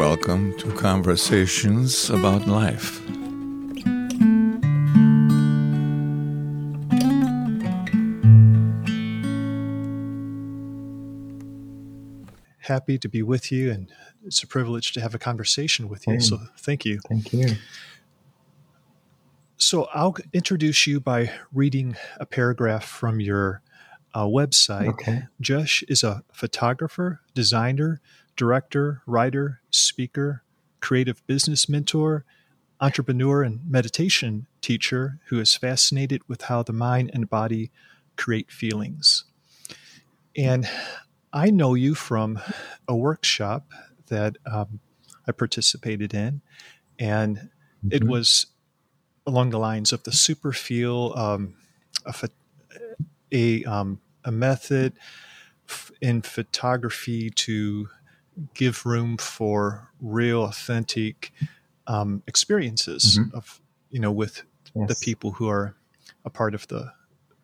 welcome to Conversations About Life. Happy to be with you, and it's a privilege to have a conversation with you, so thank you. Thank you. So I'll introduce you by reading a paragraph from your website. Okay. Jesh is a photographer, designer, director, writer, speaker, creative business mentor, entrepreneur, and meditation teacher who is fascinated with how the mind and body create feelings. And I know you from a workshop that I participated in, and it was along the lines of the super feel, a method in photography to give room for real, authentic experiences of with the people who are a part of the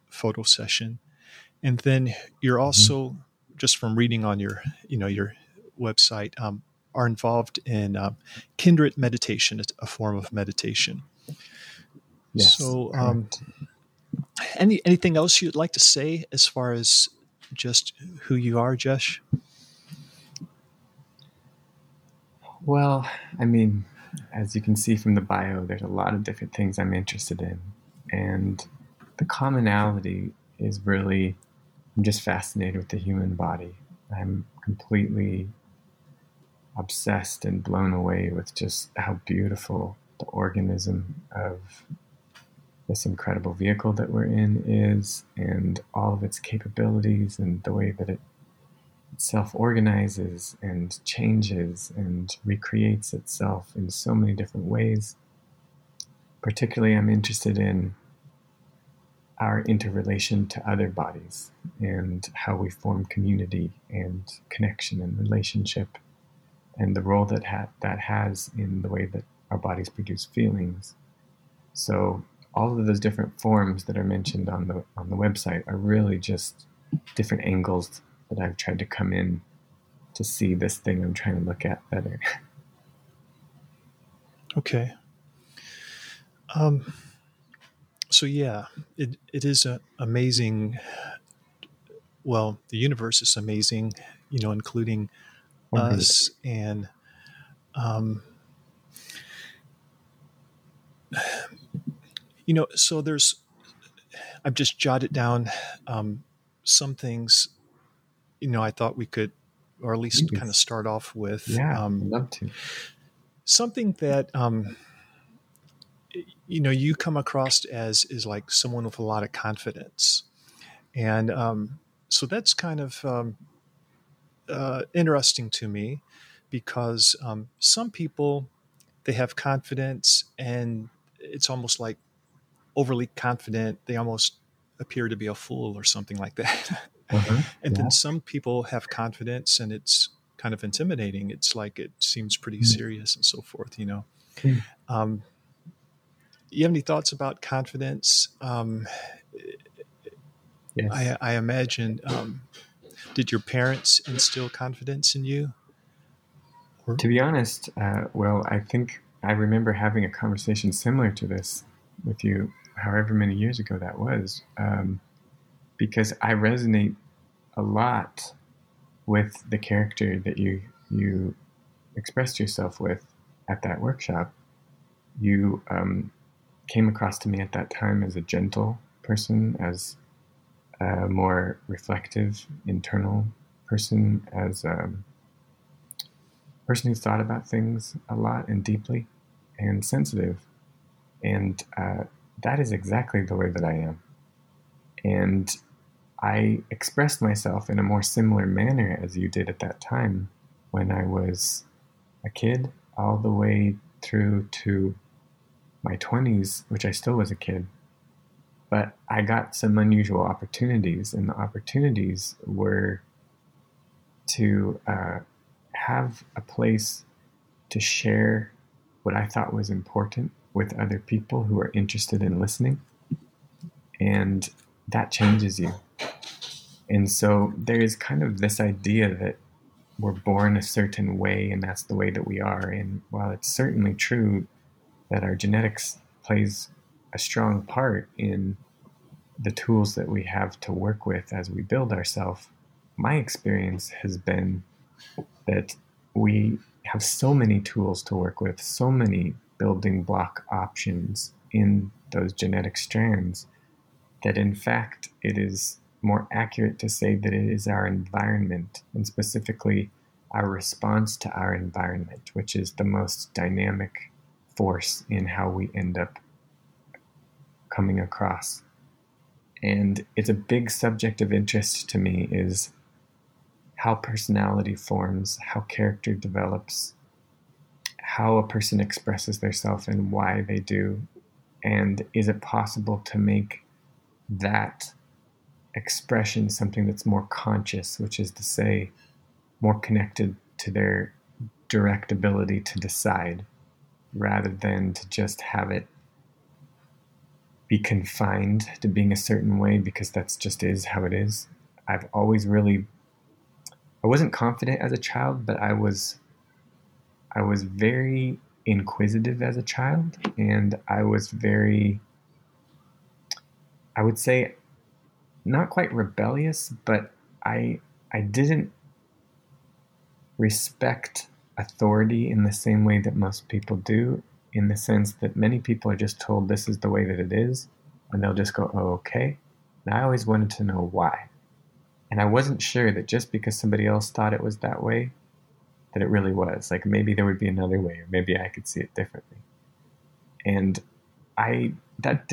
photo session. And then you're also just from reading on your website, are involved in kindred meditation. It's a form of meditation. Yes, so anything else you'd like to say as far as just who you are, Jesh? Well, I mean, as you can see from the bio, there's a lot of different things I'm interested in. And the commonality is really, I'm just fascinated with the human body. I'm completely obsessed and blown away with just how beautiful the organism of this incredible vehicle that we're in is, and all of its capabilities, and the way that it self-organizes and changes and recreates itself in so many different ways. Particularly, I'm interested in our interrelation to other bodies and how we form community and connection and relationship, and the role that that has in the way that our bodies produce feelings. So all of those different forms that are mentioned on the website are really just different angles that I've tried to come in to see this thing I'm trying to look at better. Okay. So yeah, it is amazing. Well, the universe is amazing, including us, and so I've just jotted down some things, I thought we could, or at least kind of start off with. Yeah, I'd love to. Something that you come across as is like someone with a lot of confidence. And so that's kind of interesting to me, because some people, they have confidence, and it's almost like overly confident. They almost appear to be a fool or something like that. And then some people have confidence, and it's kind of intimidating. It's like it seems pretty serious and so forth, You have any thoughts about confidence? Yes. I imagine, did your parents instill confidence in you? To be honest, I think I remember having a conversation similar to this with you, however many years ago that was, because I resonate a lot with the character that you expressed yourself with at that workshop. You came across to me at that time as a gentle person, as a more reflective, internal person, as a person who thought about things a lot and deeply and sensitive. And that is exactly the way that I am. And I expressed myself in a more similar manner as you did at that time when I was a kid, all the way through to my 20s, which I still was a kid, but I got some unusual opportunities, and the opportunities were to have a place to share what I thought was important with other people who are interested in listening, and that changes you. And so there is kind of this idea that we're born a certain way and that's the way that we are. And while it's certainly true that our genetics plays a strong part in the tools that we have to work with as we build ourselves, my experience has been that we have so many tools to work with, so many building block options in those genetic strands, that in fact it is more accurate to say that it is our environment, and specifically our response to our environment, which is the most dynamic force in how we end up coming across. And it's a big subject of interest to me, is how personality forms, how character develops, how a person expresses themselves and why they do. And is it possible to make that expression something that's more conscious, which is to say, more connected to their direct ability to decide, rather than to just have it be confined to being a certain way because that's just is how it is. I've always really, I wasn't confident as a child, but I was very inquisitive as a child, and I was very, I would say, not quite rebellious, but I didn't respect authority in the same way that most people do, in the sense that many people are just told this is the way that it is, and they'll just go, oh, okay. And I always wanted to know why. And I wasn't sure that just because somebody else thought it was that way, that it really was. Like, maybe there would be another way, or maybe I could see it differently. And that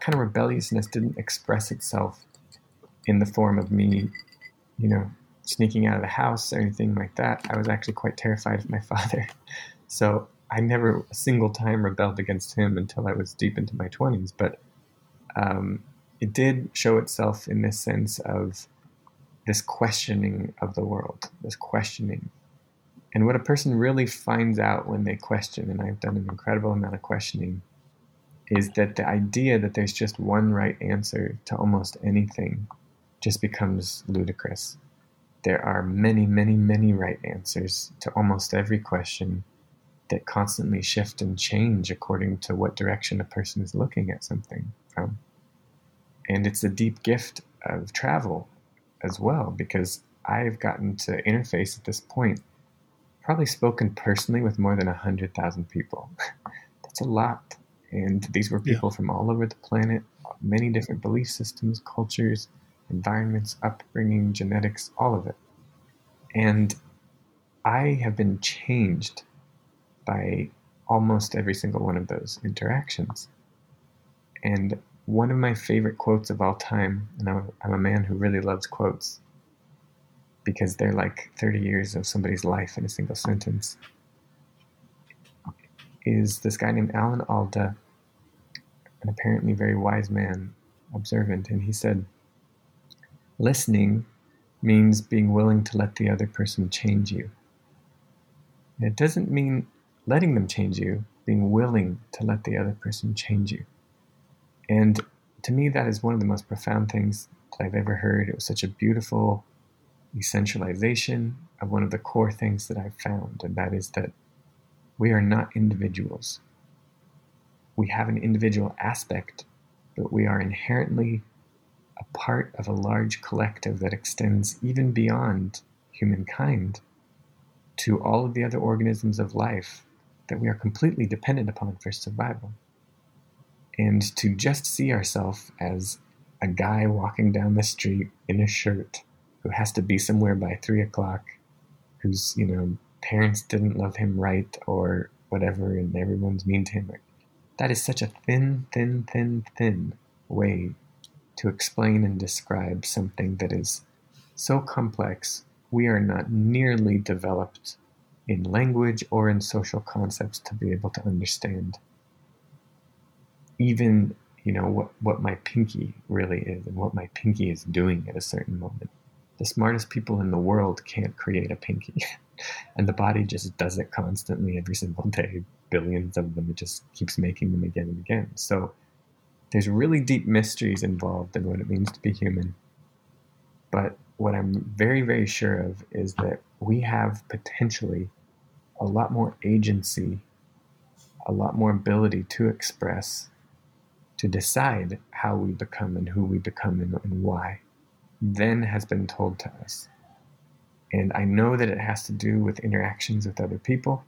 kind of rebelliousness didn't express itself in the form of me, you know, sneaking out of the house or anything like that. I was actually quite terrified of my father. So I never a single time rebelled against him until I was deep into my 20s. But it did show itself in this sense of this questioning of the world, this questioning. And what a person really finds out when they question, and I've done an incredible amount of questioning, is that the idea that there's just one right answer to almost anything just becomes ludicrous. There are many, many, many right answers to almost every question that constantly shift and change according to what direction a person is looking at something from. And it's a deep gift of travel as well, because I've gotten to interface at this point, probably spoken personally with more than 100,000 people. That's a lot. And these were people from all over the planet, many different belief systems, cultures, environments, upbringing, genetics, all of it. And I have been changed by almost every single one of those interactions. And one of my favorite quotes of all time, and I'm a man who really loves quotes because they're like 30 years of somebody's life in a single sentence, is this guy named Alan Alda, an apparently very wise man, observant, and he said, listening means being willing to let the other person change you. And it doesn't mean letting them change you, being willing to let the other person change you. And to me, that is one of the most profound things that I've ever heard. It was such a beautiful essentialization of one of the core things that I've found, and that is that we are not individuals. We have an individual aspect, but we are inherently a part of a large collective that extends even beyond humankind to all of the other organisms of life that we are completely dependent upon for survival. And to just see ourselves as a guy walking down the street in a shirt who has to be somewhere by 3 o'clock, whose, you know, parents didn't love him right or whatever, and everyone's mean to him. That is such a thin way to explain and describe something that is so complex. We are not nearly developed in language or in social concepts to be able to understand even, you know, what my pinky really is and what my pinky is doing at a certain moment. The smartest people in the world can't create a pinky. And the body just does it constantly every single day. Billions of them. It just keeps making them again and again. So there's really deep mysteries involved in what it means to be human. But what I'm very, very sure of is that we have potentially a lot more agency, a lot more ability to express, to decide how we become and who we become and why, than has been told to us. And I know that it has to do with interactions with other people,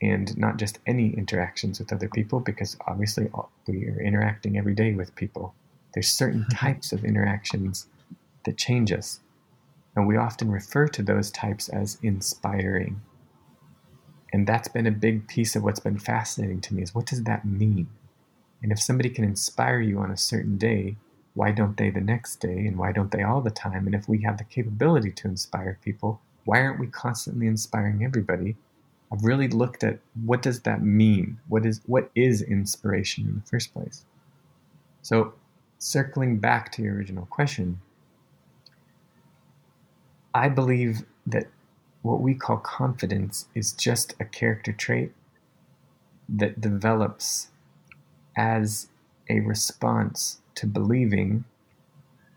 and not just any interactions with other people, because obviously we are interacting every day with people. There's certain types of interactions that change us, and we often refer to those types as inspiring. And that's been a big piece of what's been fascinating to me, is what does that mean? And if somebody can inspire you on a certain day, why don't they the next day? And why don't they all the time? And if we have the capability to inspire people, why aren't we constantly inspiring everybody? I've really looked at what does that mean? What is inspiration in the first place? So circling back to your original question, I believe that what we call confidence is just a character trait that develops as a response to believing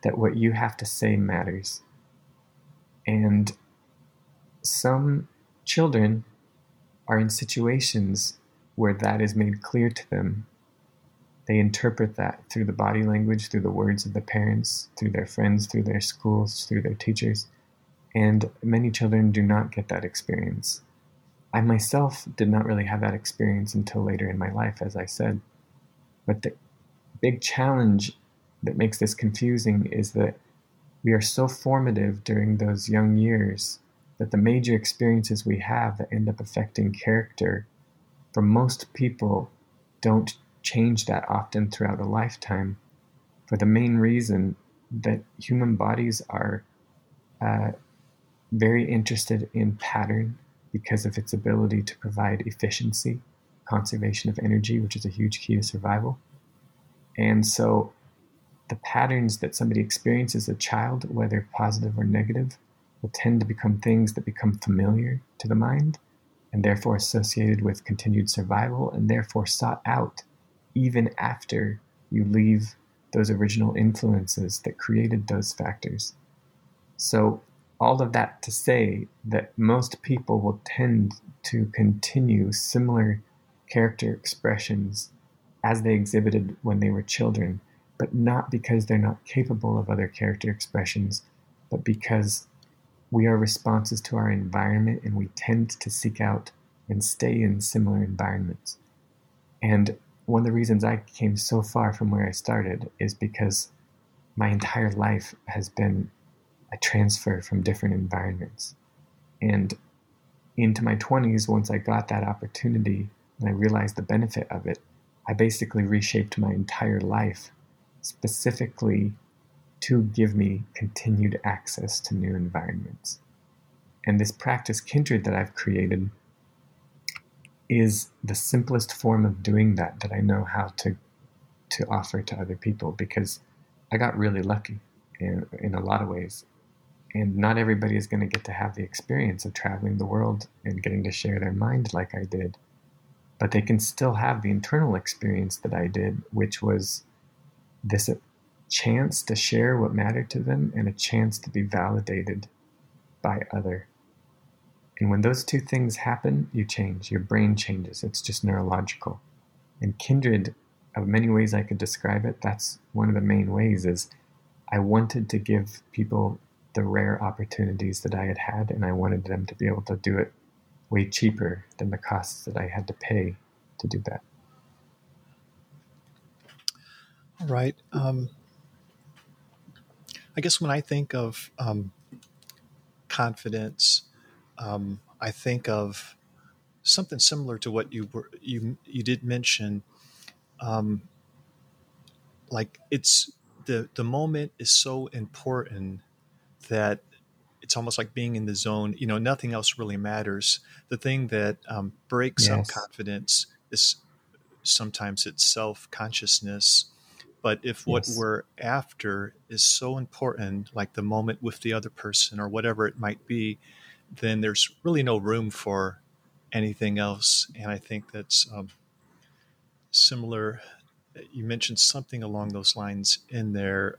that what you have to say matters. And some children are in situations where that is made clear to them. They interpret that through the body language, through the words of the parents, through their friends, through their schools, through their teachers. And many children do not get that experience. I myself did not really have that experience until later in my life, as I said. But the big challenge that makes this confusing is that we are so formative during those young years that the major experiences we have that end up affecting character, for most people, don't change that often throughout a lifetime, for the main reason that human bodies are very interested in pattern because of its ability to provide efficiency, conservation of energy, which is a huge key to survival. And so the patterns that somebody experiences as a child, whether positive or negative, will tend to become things that become familiar to the mind and therefore associated with continued survival and therefore sought out even after you leave those original influences that created those factors. So all of that to say that most people will tend to continue similar character expressions as they exhibited when they were children, but not because they're not capable of other character expressions, but because we are responses to our environment and we tend to seek out and stay in similar environments. And one of the reasons I came so far from where I started is because my entire life has been a transfer from different environments. And into my 20s, once I got that opportunity and I realized the benefit of it, I basically reshaped my entire life specifically to give me continued access to new environments. And this practice, Kindred, that I've created is the simplest form of doing that I know how to offer to other people, because I got really lucky in a lot of ways. And not everybody is going to get to have the experience of traveling the world and getting to share their mind like I did. But they can still have the internal experience that I did, which was this chance to share what mattered to them and a chance to be validated by other. And when those two things happen, you change. Your brain changes. It's just neurological. And Kindred, of many ways I could describe it, that's one of the main ways, is I wanted to give people the rare opportunities that I had had, and I wanted them to be able to do it way cheaper than the costs that I had to pay to do that. All right. I guess when I think of confidence, I think of something similar to what you did mention. Like it's the moment is so important that it's almost like being in the zone. You know, nothing else really matters. The thing that breaks some confidence is sometimes it's self-consciousness. But if what we're after is so important, like the moment with the other person or whatever it might be, then there's really no room for anything else. And I think that's similar. You mentioned something along those lines in there.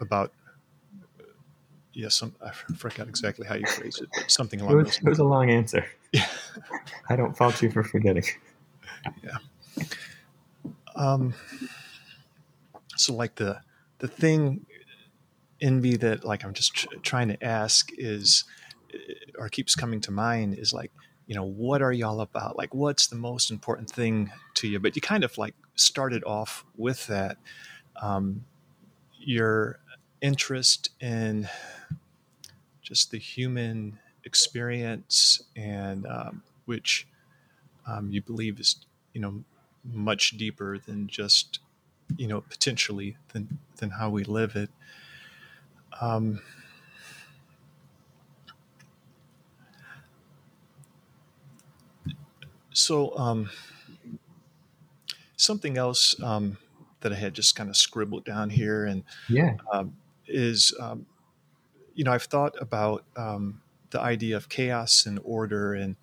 about, yeah, I forgot exactly how you phrased it, but something along those lines. It was a long answer. Yeah. I don't fault you for forgetting. Yeah. So like the thing in me that like I'm just trying to ask is, or keeps coming to mind is like, you know, what are y'all about? Like, what's the most important thing to you? But you kind of like started off with that. Your interest in just the human experience and which you believe is, you know, much deeper than just, you know, potentially than how we live it. So something else that I had just kind of scribbled down here and is, you know, I've thought about the idea of chaos and order, and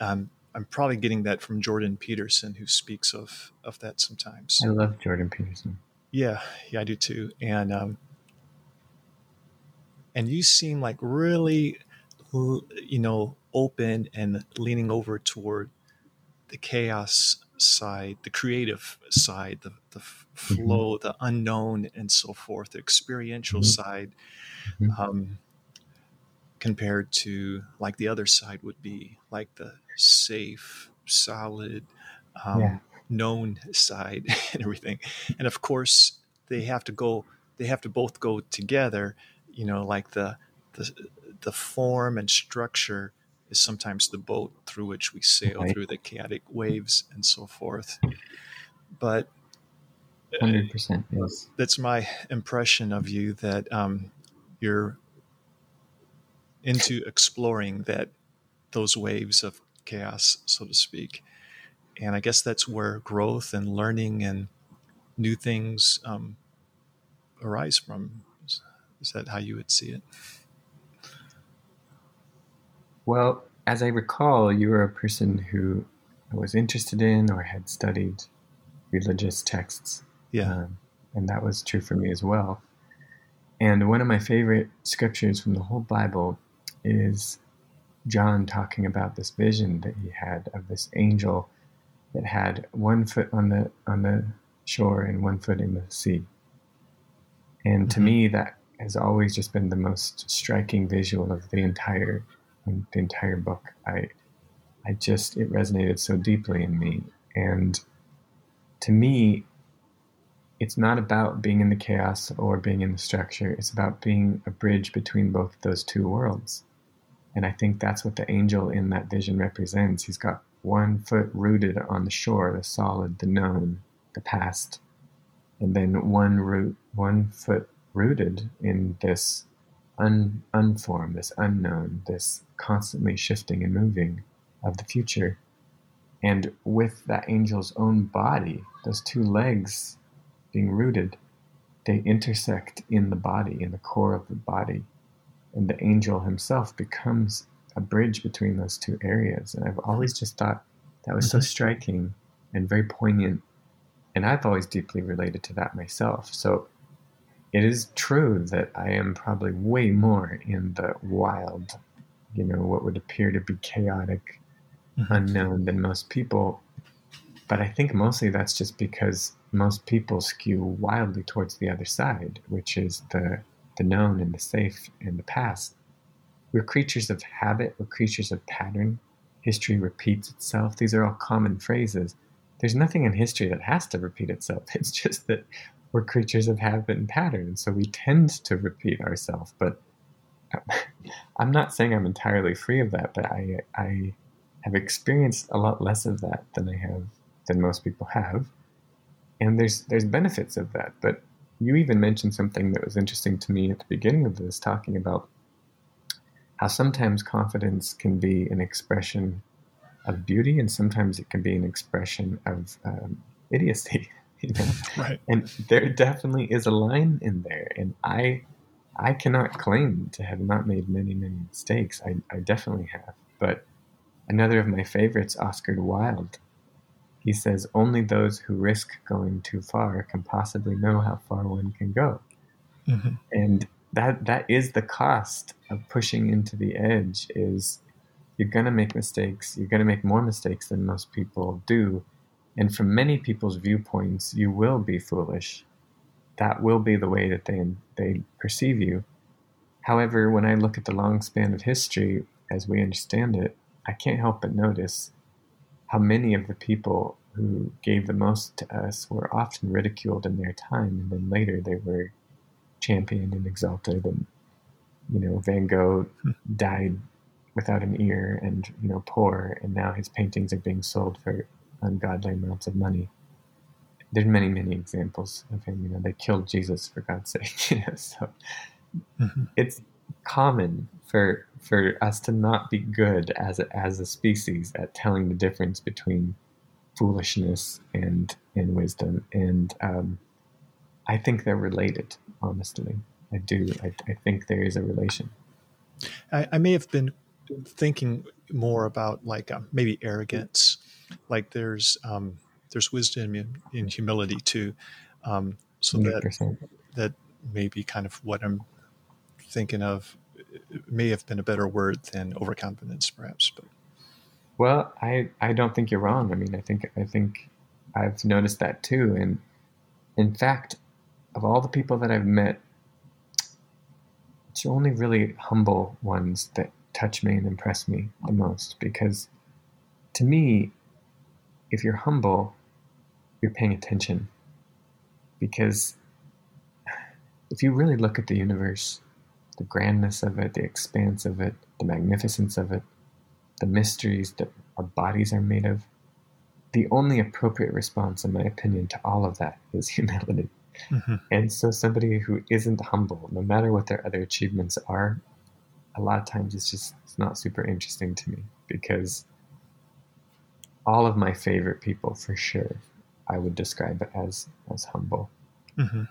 I'm probably getting that from Jordan Peterson, who speaks of that sometimes. I love Jordan Peterson. Yeah, I do too. And you seem like really, you know, open and leaning over toward the chaos side, the creative side, the flow, the unknown, and so forth, the experiential side, compared to like the other side would be like the safe, solid, known side and everything. And of course they have to both go together, you know, like the form and structure is sometimes the boat through which we sail through the chaotic waves and so forth. But 100%, yes. That's my impression of you, that you're into exploring those waves of chaos, so to speak. And I guess that's where growth and learning and new things arise from. Is that how you would see it? Well, as I recall, you were a person who was interested in or had studied religious texts. Yeah. And that was true for me as well. And one of my favorite scriptures from the whole Bible is John talking about this vision that he had of this angel that had one foot on the shore and one foot in the sea. And to me, that has always just been the most striking visual of the entire book. It resonated so deeply in me. And to me, it's not about being in the chaos or being in the structure. It's about being a bridge between both of those two worlds. And I think that's what the angel in that vision represents. He's got one foot rooted on the shore, the solid, the known, the past, and then one foot rooted in this unformed, this unknown, this constantly shifting and moving of the future. And with that angel's own body, those two legs being rooted, they intersect in the body, in the core of the body. And the angel himself becomes a bridge between those two areas. And I've always just thought that was so striking and very poignant. And I've always deeply related to that myself. So it is true that I am probably way more in the wild, you know, what would appear to be chaotic, unknown than most people. But I think mostly that's just because most people skew wildly towards the other side, which is the known and the safe and the past. We're creatures of habit. We're creatures of pattern. History repeats itself. These are all common phrases. There's nothing in history that has to repeat itself. It's just that we're creatures of habit and pattern, so we tend to repeat ourselves. But I'm not saying I'm entirely free of that, but I have experienced a lot less of that than most people have. And there's benefits of that. But you even mentioned something that was interesting to me at the beginning of this, talking about how sometimes confidence can be an expression of beauty, and sometimes it can be an expression of idiocy. You know? Right. And there definitely is a line in there, and I cannot claim to have not made many, many mistakes. I definitely have. But another of my favorites, Oscar Wilde, he says, only those who risk going too far can possibly know how far one can go. Mm-hmm. And that is the cost of pushing into the edge, is you're going to make mistakes. You're going to make more mistakes than most people do. And from many people's viewpoints, you will be foolish. That will be the way that they perceive you. However, when I look at the long span of history, as we understand it, I can't help but notice how many of the people who gave the most to us were often ridiculed in their time, and then later they were championed and exalted. And, you know, Van Gogh died without an ear and, you know, poor, and now his paintings are being sold for ungodly amounts of money. There's many, many examples of him. You know, they killed Jesus for God's sake. You know, so mm-hmm. It's common for us to not be good as a species at telling the difference between foolishness and wisdom. And I think they're related, honestly. I do. I think there is a relation. I may have been thinking more about like maybe arrogance. Like there's wisdom in humility too. So 100%. that may be kind of what I'm thinking of. It may have been a better word than overconfidence, perhaps. But. Well, I don't think you're wrong. I mean, I think I've noticed that too. And in fact, of all the people that I've met, it's only really humble ones that touch me and impress me the most. Because to me, if you're humble, you're paying attention. Because if you really look at the universe, the grandness of it, the expanse of it, the magnificence of it, the mysteries that our bodies are made of, the only appropriate response, in my opinion, to all of that is humility. Mm-hmm. And so somebody who isn't humble, no matter what their other achievements are, a lot of times it's not super interesting to me, because all of my favorite people, for sure, I would describe it as humble. Mm-hmm.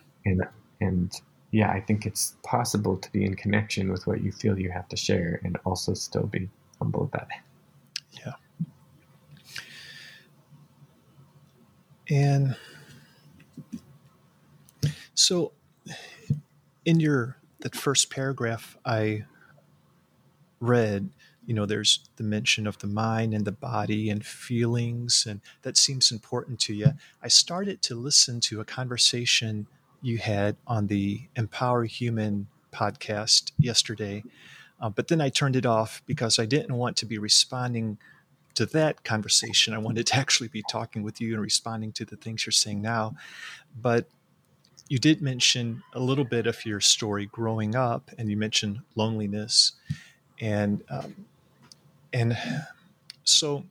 And yeah, I think it's possible to be in connection with what you feel you have to share and also still be humble about it. Yeah. And so in that first paragraph I read, you know, there's the mention of the mind and the body and feelings, and that seems important to you. I started to listen to a conversation you had on the Empower Human podcast yesterday, but then I turned it off because I didn't want to be responding to that conversation. I wanted to actually be talking with you and responding to the things you're saying now. But you did mention a little bit of your story growing up, and you mentioned loneliness, and so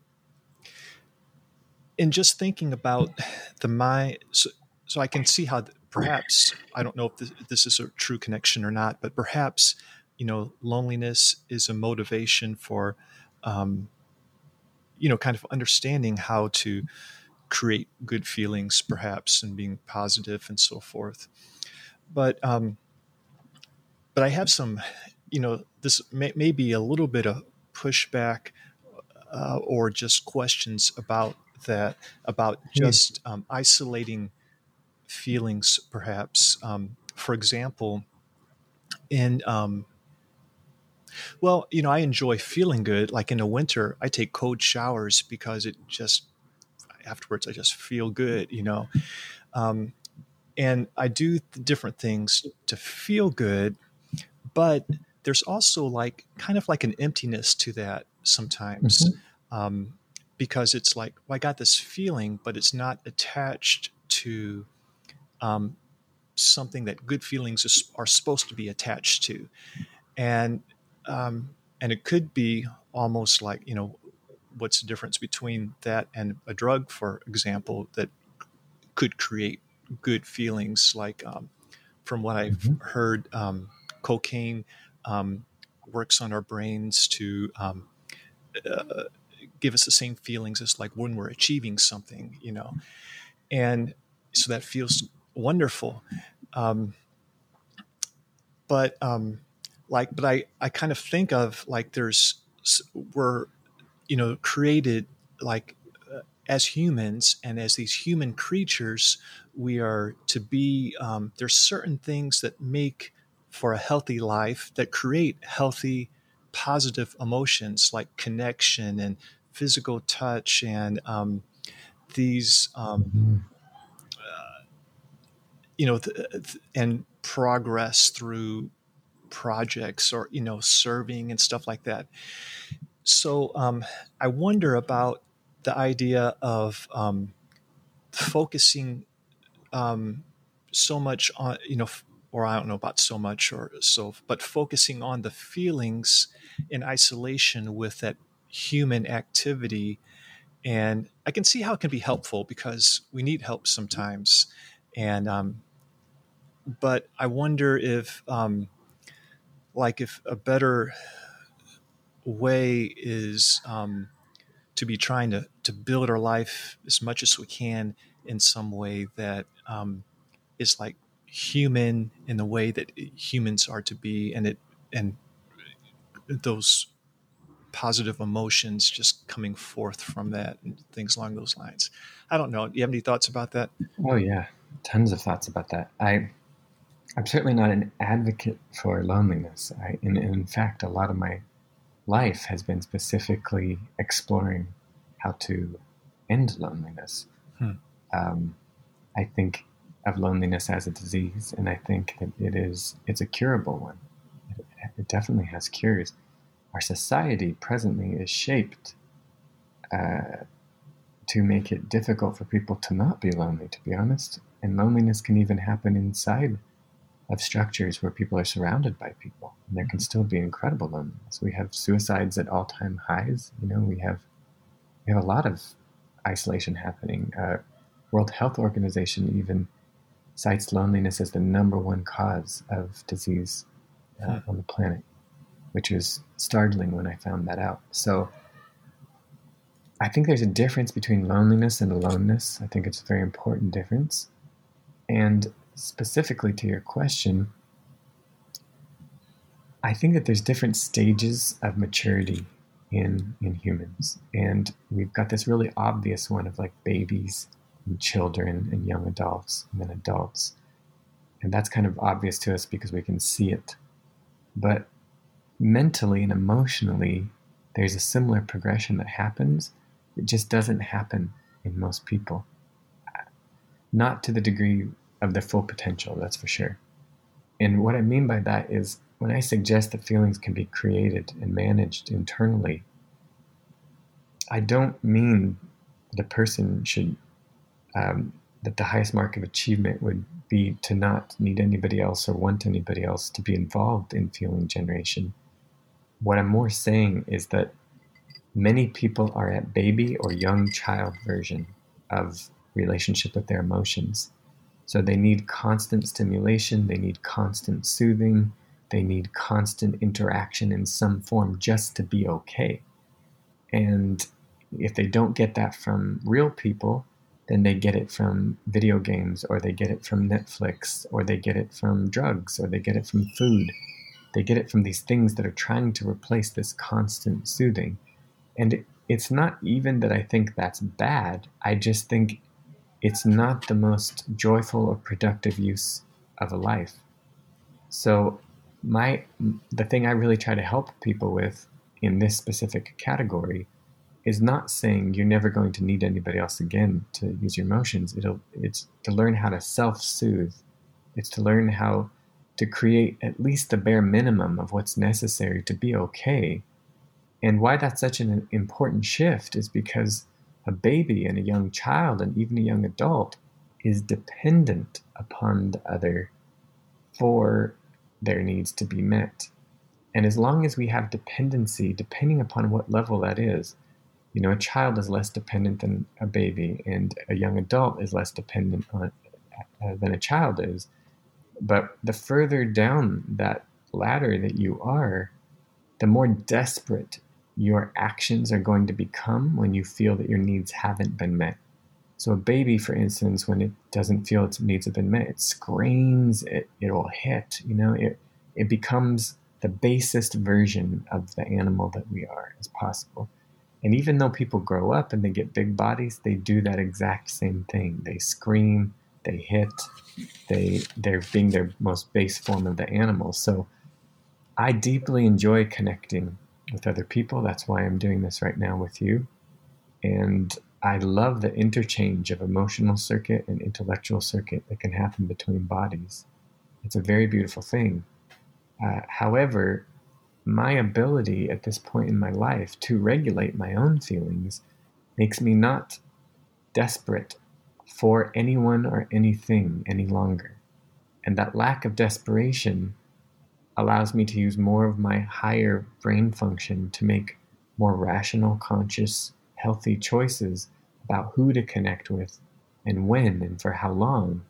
in just thinking about the mind, so I can see how. Perhaps, I don't know if this is a true connection or not, but perhaps, you know, loneliness is a motivation for, you know, kind of understanding how to create good feelings, perhaps, and being positive and so forth. But I have some, you know, this may be a little bit of pushback or just questions about that, about just isolating feelings, perhaps. For example, you know, I enjoy feeling good. Like in the winter, I take cold showers because it just, afterwards, I just feel good, you know. And I do different things to feel good, but there's also like, kind of like an emptiness to that sometimes, mm-hmm. Because it's like, well, I got this feeling, but it's not attached to something that good feelings are supposed to be attached to. And it could be almost like, you know, what's the difference between that and a drug, for example, that could create good feelings? Like from what I've mm-hmm. heard, cocaine works on our brains to give us the same feelings as like when we're achieving something, you know. And so that feels wonderful. But I kind of think of like we're, you know, created like as humans, and as these human creatures, we are to be, there's certain things that make for a healthy life, that create healthy, positive emotions like connection and physical touch and and progress through projects or, you know, serving and stuff like that. So I wonder about the idea of focusing so much on, you know, or I don't know about so much or so, but focusing on the feelings in isolation with that human activity. And I can see how it can be helpful because we need help sometimes. And, but I wonder if, if a better way is to be trying to build our life as much as we can in some way that is like human in the way that humans are to be, and those positive emotions just coming forth from that and things along those lines. I don't know. Do you have any thoughts about that? Oh yeah. Tons of thoughts about that. I'm certainly not an advocate for loneliness. In fact, a lot of my life has been specifically exploring how to end loneliness. I think of loneliness as a disease, and I think that it's a curable one. It definitely has cures. Our society presently is shaped to make it difficult for people to not be lonely, to be honest. And loneliness can even happen inside of structures where people are surrounded by people. And there can still be incredible loneliness. We have suicides at all-time highs. You know, we have a lot of isolation happening. World Health Organization even cites loneliness as the number one cause of disease on the planet, which was startling when I found that out. So I think there's a difference between loneliness and aloneness. I think it's a very important difference. And specifically to your question, I think that there's different stages of maturity in humans. And we've got this really obvious one of like babies and children and young adults and then adults. And that's kind of obvious to us because we can see it. But mentally and emotionally, there's a similar progression that happens. It just doesn't happen in most people. Not to the degree of their full potential, that's for sure. And what I mean by that is when I suggest that feelings can be created and managed internally, I don't mean that a person should, that the highest mark of achievement would be to not need anybody else or want anybody else to be involved in feeling generation. What I'm more saying is that many people are at baby or young child version of relationship with their emotions. So they need constant stimulation, they need constant soothing, they need constant interaction in some form just to be okay. And if they don't get that from real people, then they get it from video games, or they get it from Netflix, or they get it from drugs, or they get it from food. They get it from these things that are trying to replace this constant soothing. And it's not even that I think that's bad. I just think it's not the most joyful or productive use of a life. So the thing I really try to help people with in this specific category is not saying you're never going to need anybody else again to use your emotions. It's to learn how to self-soothe. It's to learn how to create at least the bare minimum of what's necessary to be okay. And why that's such an important shift is because a baby and a young child and even a young adult is dependent upon the other for their needs to be met. And as long as we have dependency, depending upon what level that is, you know, a child is less dependent than a baby, and a young adult is less dependent on than a child is. But the further down that ladder that you are, the more desperate your actions are going to become when you feel that your needs haven't been met. So a baby, for instance, when it doesn't feel its needs have been met, it screams, it'll hit, you know, it becomes the basest version of the animal that we are as possible. And even though people grow up and they get big bodies, they do that exact same thing. They scream, they hit, they're being their most base form of the animal. So I deeply enjoy connecting with other people. That's why I'm doing this right now with you. And I love the interchange of emotional circuit and intellectual circuit that can happen between bodies. It's a very beautiful thing. However, my ability at this point in my life to regulate my own feelings makes me not desperate for anyone or anything any longer. And that lack of desperation allows me to use more of my higher brain function to make more rational, conscious, healthy choices about who to connect with and when and for how long,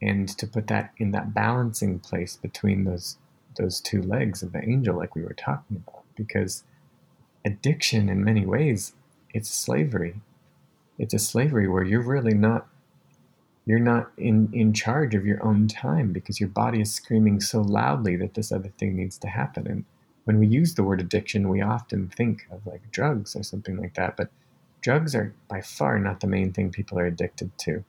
and to put that in that balancing place between those two legs of the angel like we were talking about. Because addiction, in many ways, it's slavery. It's a slavery where you're really not, you're not in charge of your own time, because your body is screaming so loudly that this other thing needs to happen. And when we use the word addiction, we often think of like drugs or something like that, but drugs are by far not the main thing people are addicted to.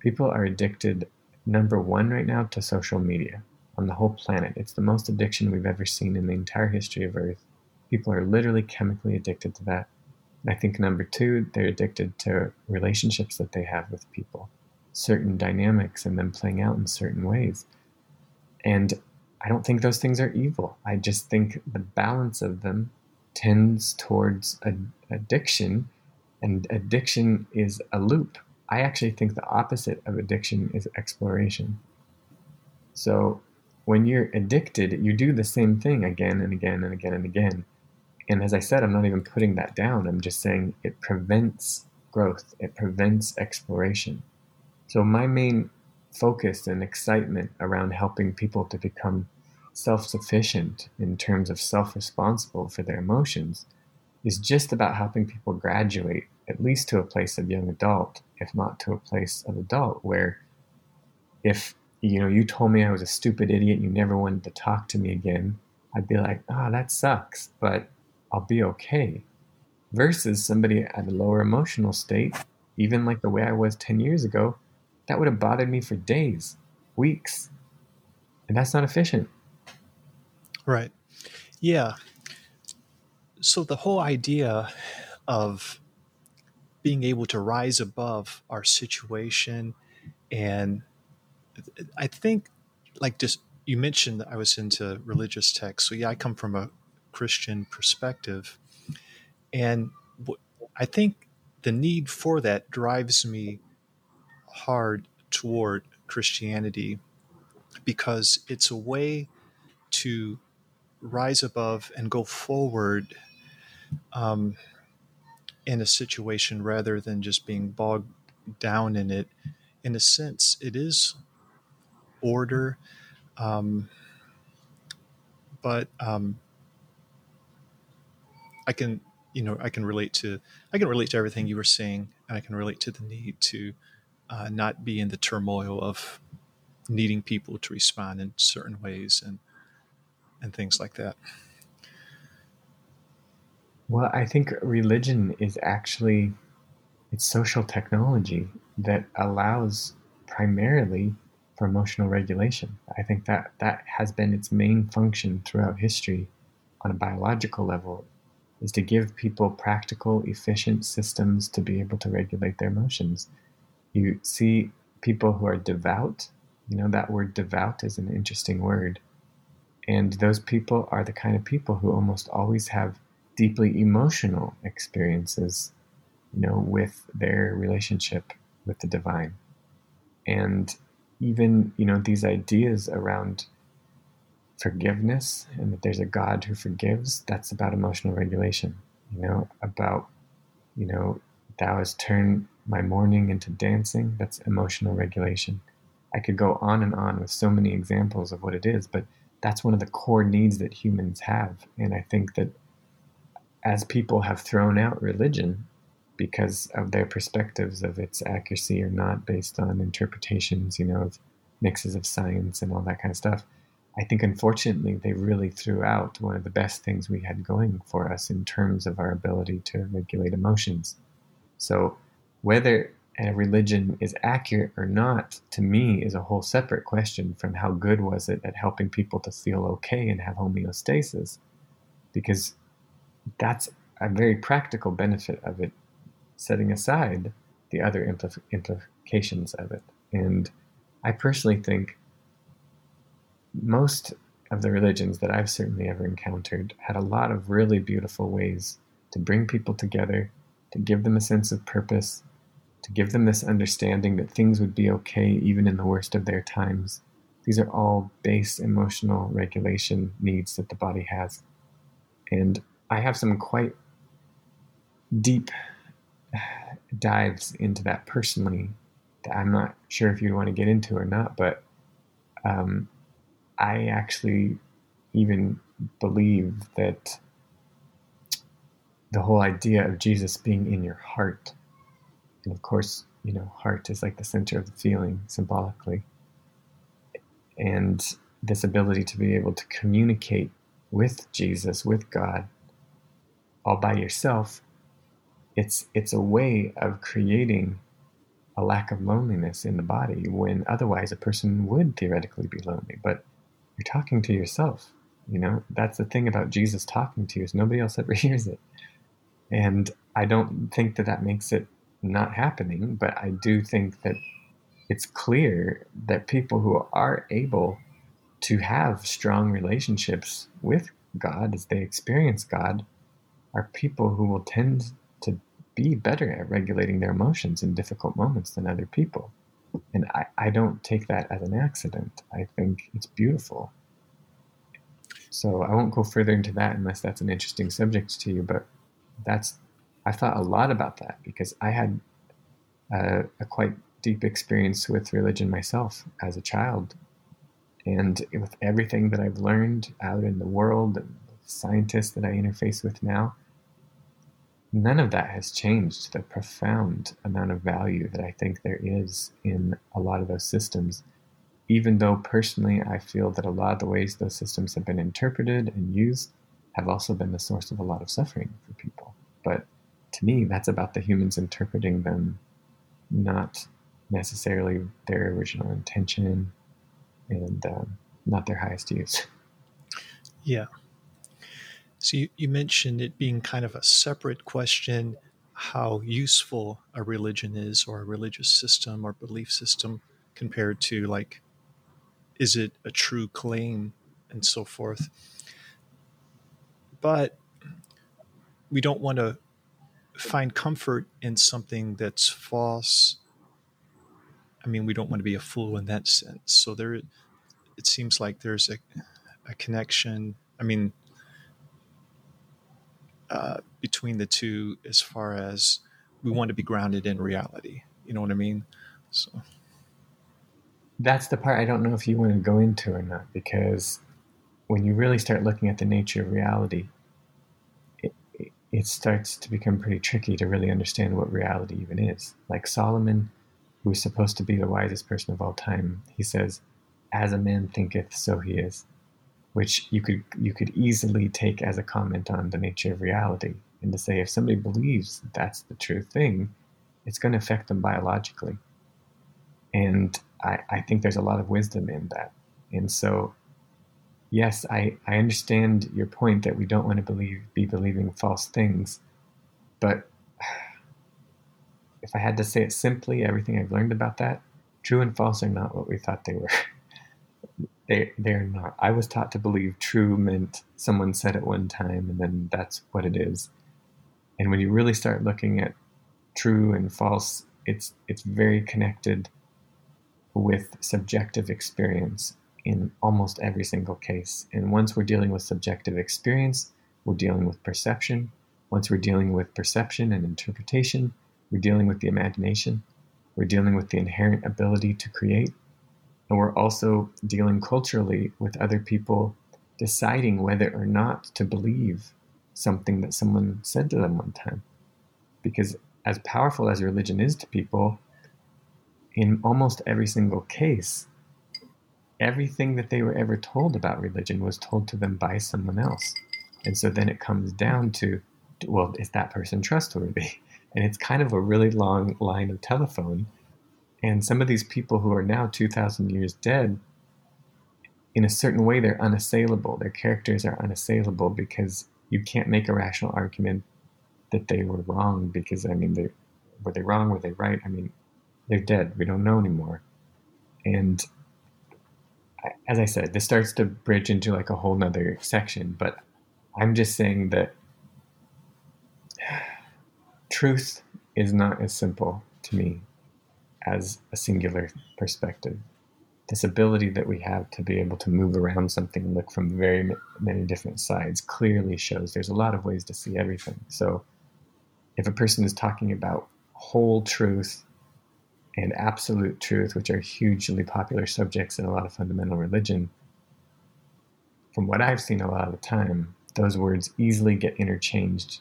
People are addicted, number one right now, to social media on the whole planet. It's the most addiction we've ever seen in the entire history of Earth. People are literally chemically addicted to that. And I think number two, they're addicted to relationships that they have with people, certain dynamics and them playing out in certain ways. And I don't think those things are evil. I just think the balance of them tends towards addiction, and addiction is a loop. I actually think the opposite of addiction is exploration. So when you're addicted, you do the same thing again and again and again and again. And as I said, I'm not even putting that down. I'm just saying it prevents growth. It prevents exploration. So my main focus and excitement around helping people to become self-sufficient in terms of self-responsible for their emotions is just about helping people graduate at least to a place of young adult, if not to a place of adult, where if, you know, you told me I was a stupid idiot, you never wanted to talk to me again, I'd be like, oh, that sucks, but I'll be okay. Versus somebody at a lower emotional state, even like the way I was 10 years ago, that would have bothered me for days, weeks. And that's not efficient. Right. Yeah. So the whole idea of being able to rise above our situation, and I think, like, just you mentioned that I was into religious texts. So yeah, I come from a Christian perspective, and I think the need for that drives me hard toward Christianity, because it's a way to rise above and go forward in a situation rather than just being bogged down in it. In a sense, it is order, but I can relate to everything you were saying, and I can relate to the need to not be in the turmoil of needing people to respond in certain ways and things like that. Well, I think religion is actually, it's social technology that allows primarily for emotional regulation. I think that has been its main function throughout history on a biological level, is to give people practical, efficient systems to be able to regulate their emotions. You see people who are devout, you know, that word devout is an interesting word. And those people are the kind of people who almost always have deeply emotional experiences, you know, with their relationship with the divine. And even, you know, these ideas around forgiveness and that there's a God who forgives, that's about emotional regulation, you know, about, you know, thou hast turned my mourning into dancing, that's emotional regulation. I could go on and on with so many examples of what it is, but that's one of the core needs that humans have. And I think that as people have thrown out religion because of their perspectives of its accuracy or not, based on interpretations, you know, of mixes of science and all that kind of stuff, I think unfortunately they really threw out one of the best things we had going for us in terms of our ability to regulate emotions. So whether a religion is accurate or not, to me, is a whole separate question from how good was it at helping people to feel okay and have homeostasis, because that's a very practical benefit of it, setting aside the other implications of it. And I personally think most of the religions that I've certainly ever encountered had a lot of really beautiful ways to bring people together, to give them a sense of purpose, to give them this understanding that things would be okay even in the worst of their times. These are all base emotional regulation needs that the body has. And I have some quite deep dives into that personally that I'm not sure if you'd want to get into or not, but I actually even believe that the whole idea of Jesus being in your heart, and of course, you know, heart is like the center of the feeling symbolically, and this ability to be able to communicate with Jesus, with God, all by yourself, it's a way of creating a lack of loneliness in the body when otherwise a person would theoretically be lonely. But you're talking to yourself, you know? That's the thing about Jesus talking to you, is nobody else ever hears it. And I don't think that that makes it not happening, but I do think that it's clear that people who are able to have strong relationships with God as they experience God are people who will tend to be better at regulating their emotions in difficult moments than other people. And I don't take that as an accident. I think it's beautiful. So I won't go further into that unless that's an interesting subject to you, but I thought a lot about that because I had a quite deep experience with religion myself as a child. And with everything that I've learned out in the world and the scientists that I interface with now, none of that has changed the profound amount of value that I think there is in a lot of those systems, even though personally I feel that a lot of the ways those systems have been interpreted and used have also been the source of a lot of suffering for people. But to me, that's about the humans interpreting them, not necessarily their original intention and not their highest use. Yeah. So you mentioned it being kind of a separate question, how useful a religion is or a religious system or belief system compared to, like, is it a true claim and so forth. But we don't want to find comfort in something that's false. I mean, we don't want to be a fool in that sense. So it seems like there's a connection, I mean, between the two, as far as we want to be grounded in reality. You know what I mean? So that's the part I don't know if you want to go into or not, because when you really start looking at the nature of reality, it starts to become pretty tricky to really understand what reality even is. Like Solomon, who's supposed to be the wisest person of all time, he says, "As a man thinketh, so he is," which you could easily take as a comment on the nature of reality, and to say if somebody believes that's the true thing, it's going to affect them biologically. And I think there's a lot of wisdom in that. And so, yes, I understand your point that we don't want to be believing false things, but if I had to say it simply, everything I've learned about that, true and false are not what we thought they were. They're not. I was taught to believe true meant someone said it one time and then that's what it is. And when you really start looking at true and false, it's very connected with subjective experience in almost every single case. And once we're dealing with subjective experience, we're dealing with perception. Once we're dealing with perception and interpretation, we're dealing with the imagination. We're dealing with the inherent ability to create. And we're also dealing culturally with other people deciding whether or not to believe something that someone said to them one time. Because as powerful as religion is to people, in almost every single case, everything that they were ever told about religion was told to them by someone else. And so then it comes down to, well, is that person trustworthy? And it's kind of a really long line of telephone. And some of these people who are now 2,000 years dead, in a certain way, they're unassailable. Their characters are unassailable because you can't make a rational argument that they were wrong because, I mean, were they wrong? Were they right? I mean, they're dead. We don't know anymore. And as I said, this starts to bridge into like a whole nother section, but I'm just saying that truth is not as simple to me as a singular perspective. This ability that we have to be able to move around something and look from very many different sides clearly shows there's a lot of ways to see everything. So if a person is talking about whole truth and absolute truth, which are hugely popular subjects in a lot of fundamental religion, from what I've seen a lot of the time, those words easily get interchanged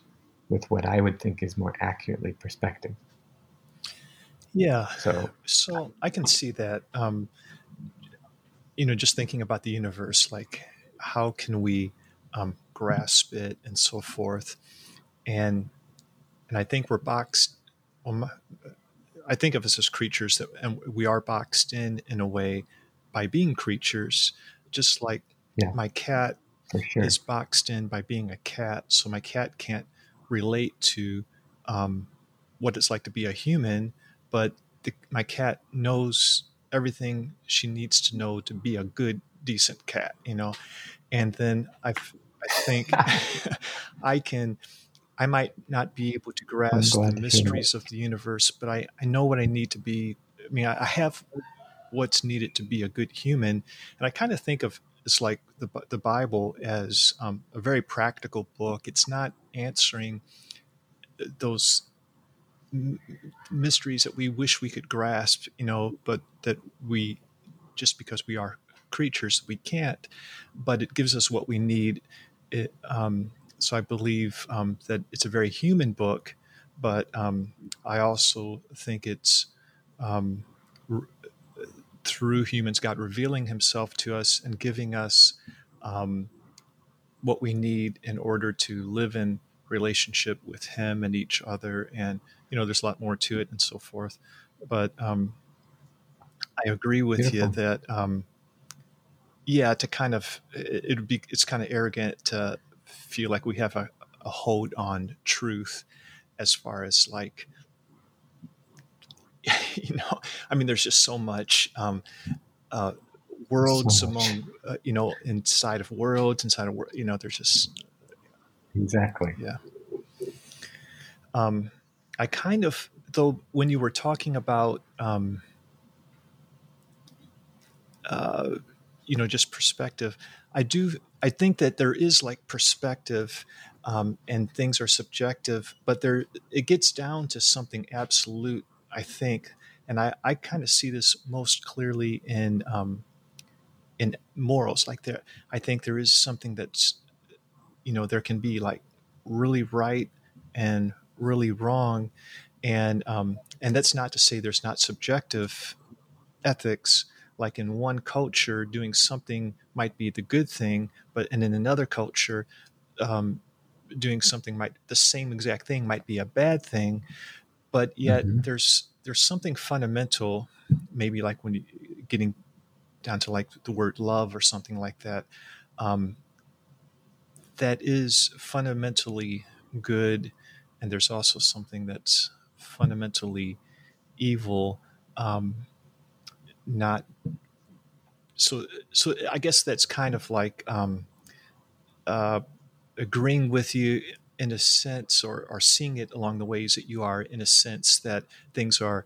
with what I would think is more accurately perspective. Yeah, so I can see that, just thinking about the universe, like how can we grasp it and so forth. And I think we're boxed. I think of us as creatures and we are boxed in a way by being creatures, just like my cat is boxed in by being a cat. So my cat can't relate to what it's like to be a human, but my cat knows everything she needs to know to be a good, decent cat, And then I think I might not be able to grasp the mysteries of the universe, but I know what I need to be. I mean, I have what's needed to be a good human. And I kind of think of it's like the Bible as a very practical book. It's not answering those mysteries that we wish we could grasp, but that we, just because we are creatures, we can't, but it gives us what we need. So I believe that it's a very human book, but I also think it's through humans, God revealing himself to us and giving us what we need in order to live in relationship with him and each other. And, there's a lot more to it and so forth. But I agree with you that, to kind of, it's kind of arrogant to feel like we have a hold on truth as far as like, there's just so much worlds so much. Among, inside of worlds, there's just. Exactly. Yeah. I kind of, though, when you were talking about, just perspective, I think that there is like perspective, and things are subjective, but it gets down to something absolute, I think. And I kind of see this most clearly in morals. Like I think there is something that's, there can be like really right and really wrong. And that's not to say there's not subjective ethics. Like in one culture, doing something might be the good thing, and in another culture, doing something the same exact thing might be a bad thing. But yet there's something fundamental, maybe like when you're getting down to like the word love or something like that, that is fundamentally good. And there's also something that's fundamentally evil. So I guess that's kind of like agreeing with you in a sense, or seeing it along the ways that you are, in a sense that things are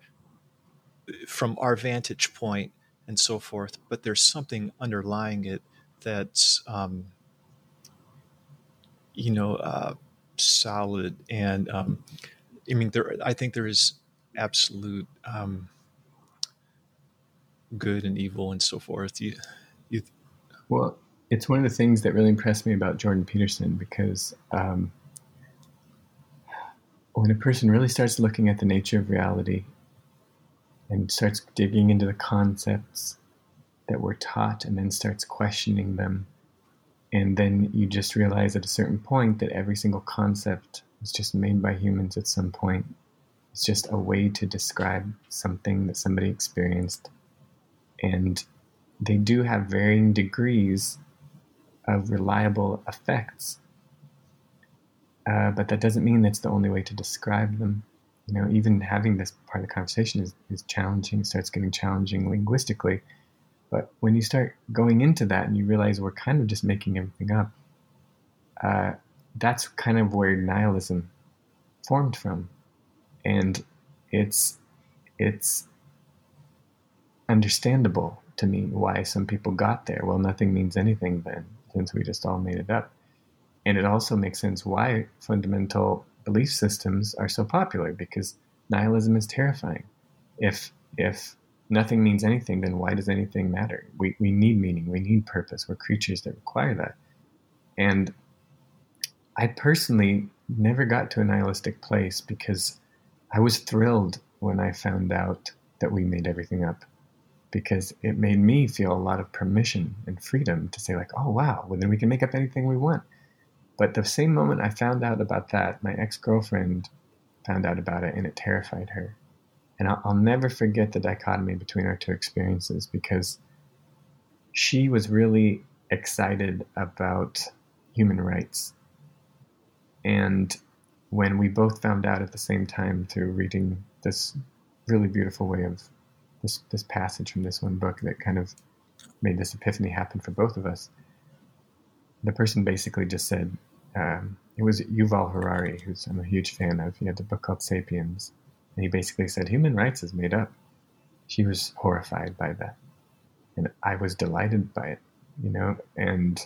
from our vantage point and so forth, but there's something underlying it that's, solid. And I think there is absolute good and evil and so forth. Well, it's one of the things that really impressed me about Jordan Peterson, because when a person really starts looking at the nature of reality and starts digging into the concepts that we're taught and then starts questioning them, and then you just realize at a certain point that every single concept was just made by humans at some point It's just a way to describe something that somebody experienced. And they do have varying degrees of reliable effects. But that doesn't mean that's the only way to describe them. You know, even having this part of the conversation is challenging, starts getting challenging linguistically. But when you start going into that and you realize we're kind of just making everything up, that's kind of where nihilism formed from. And it's understandable to me why some people got there. Well, nothing means anything then, since we just all made it up. And it also makes sense why fundamental belief systems are so popular, because nihilism is terrifying. If nothing means anything, then why does anything matter? We need meaning. We need purpose. We're creatures that require that. And I personally never got to a nihilistic place because I was thrilled when I found out that we made everything up, because it made me feel a lot of permission and freedom to say, like, oh, wow, well, then we can make up anything we want. But the same moment I found out about that, my ex-girlfriend found out about it, and it terrified her. And I'll never forget the dichotomy between our two experiences, because she was really excited about human rights. And when we both found out at the same time through reading this really beautiful way of this passage from this one book that kind of made this epiphany happen for both of us, the person basically just said, it was Yuval Harari, who's I'm a huge fan of. He had a book called Sapiens. And he basically said, human rights is made up. She was horrified by that. And I was delighted by it, you know, and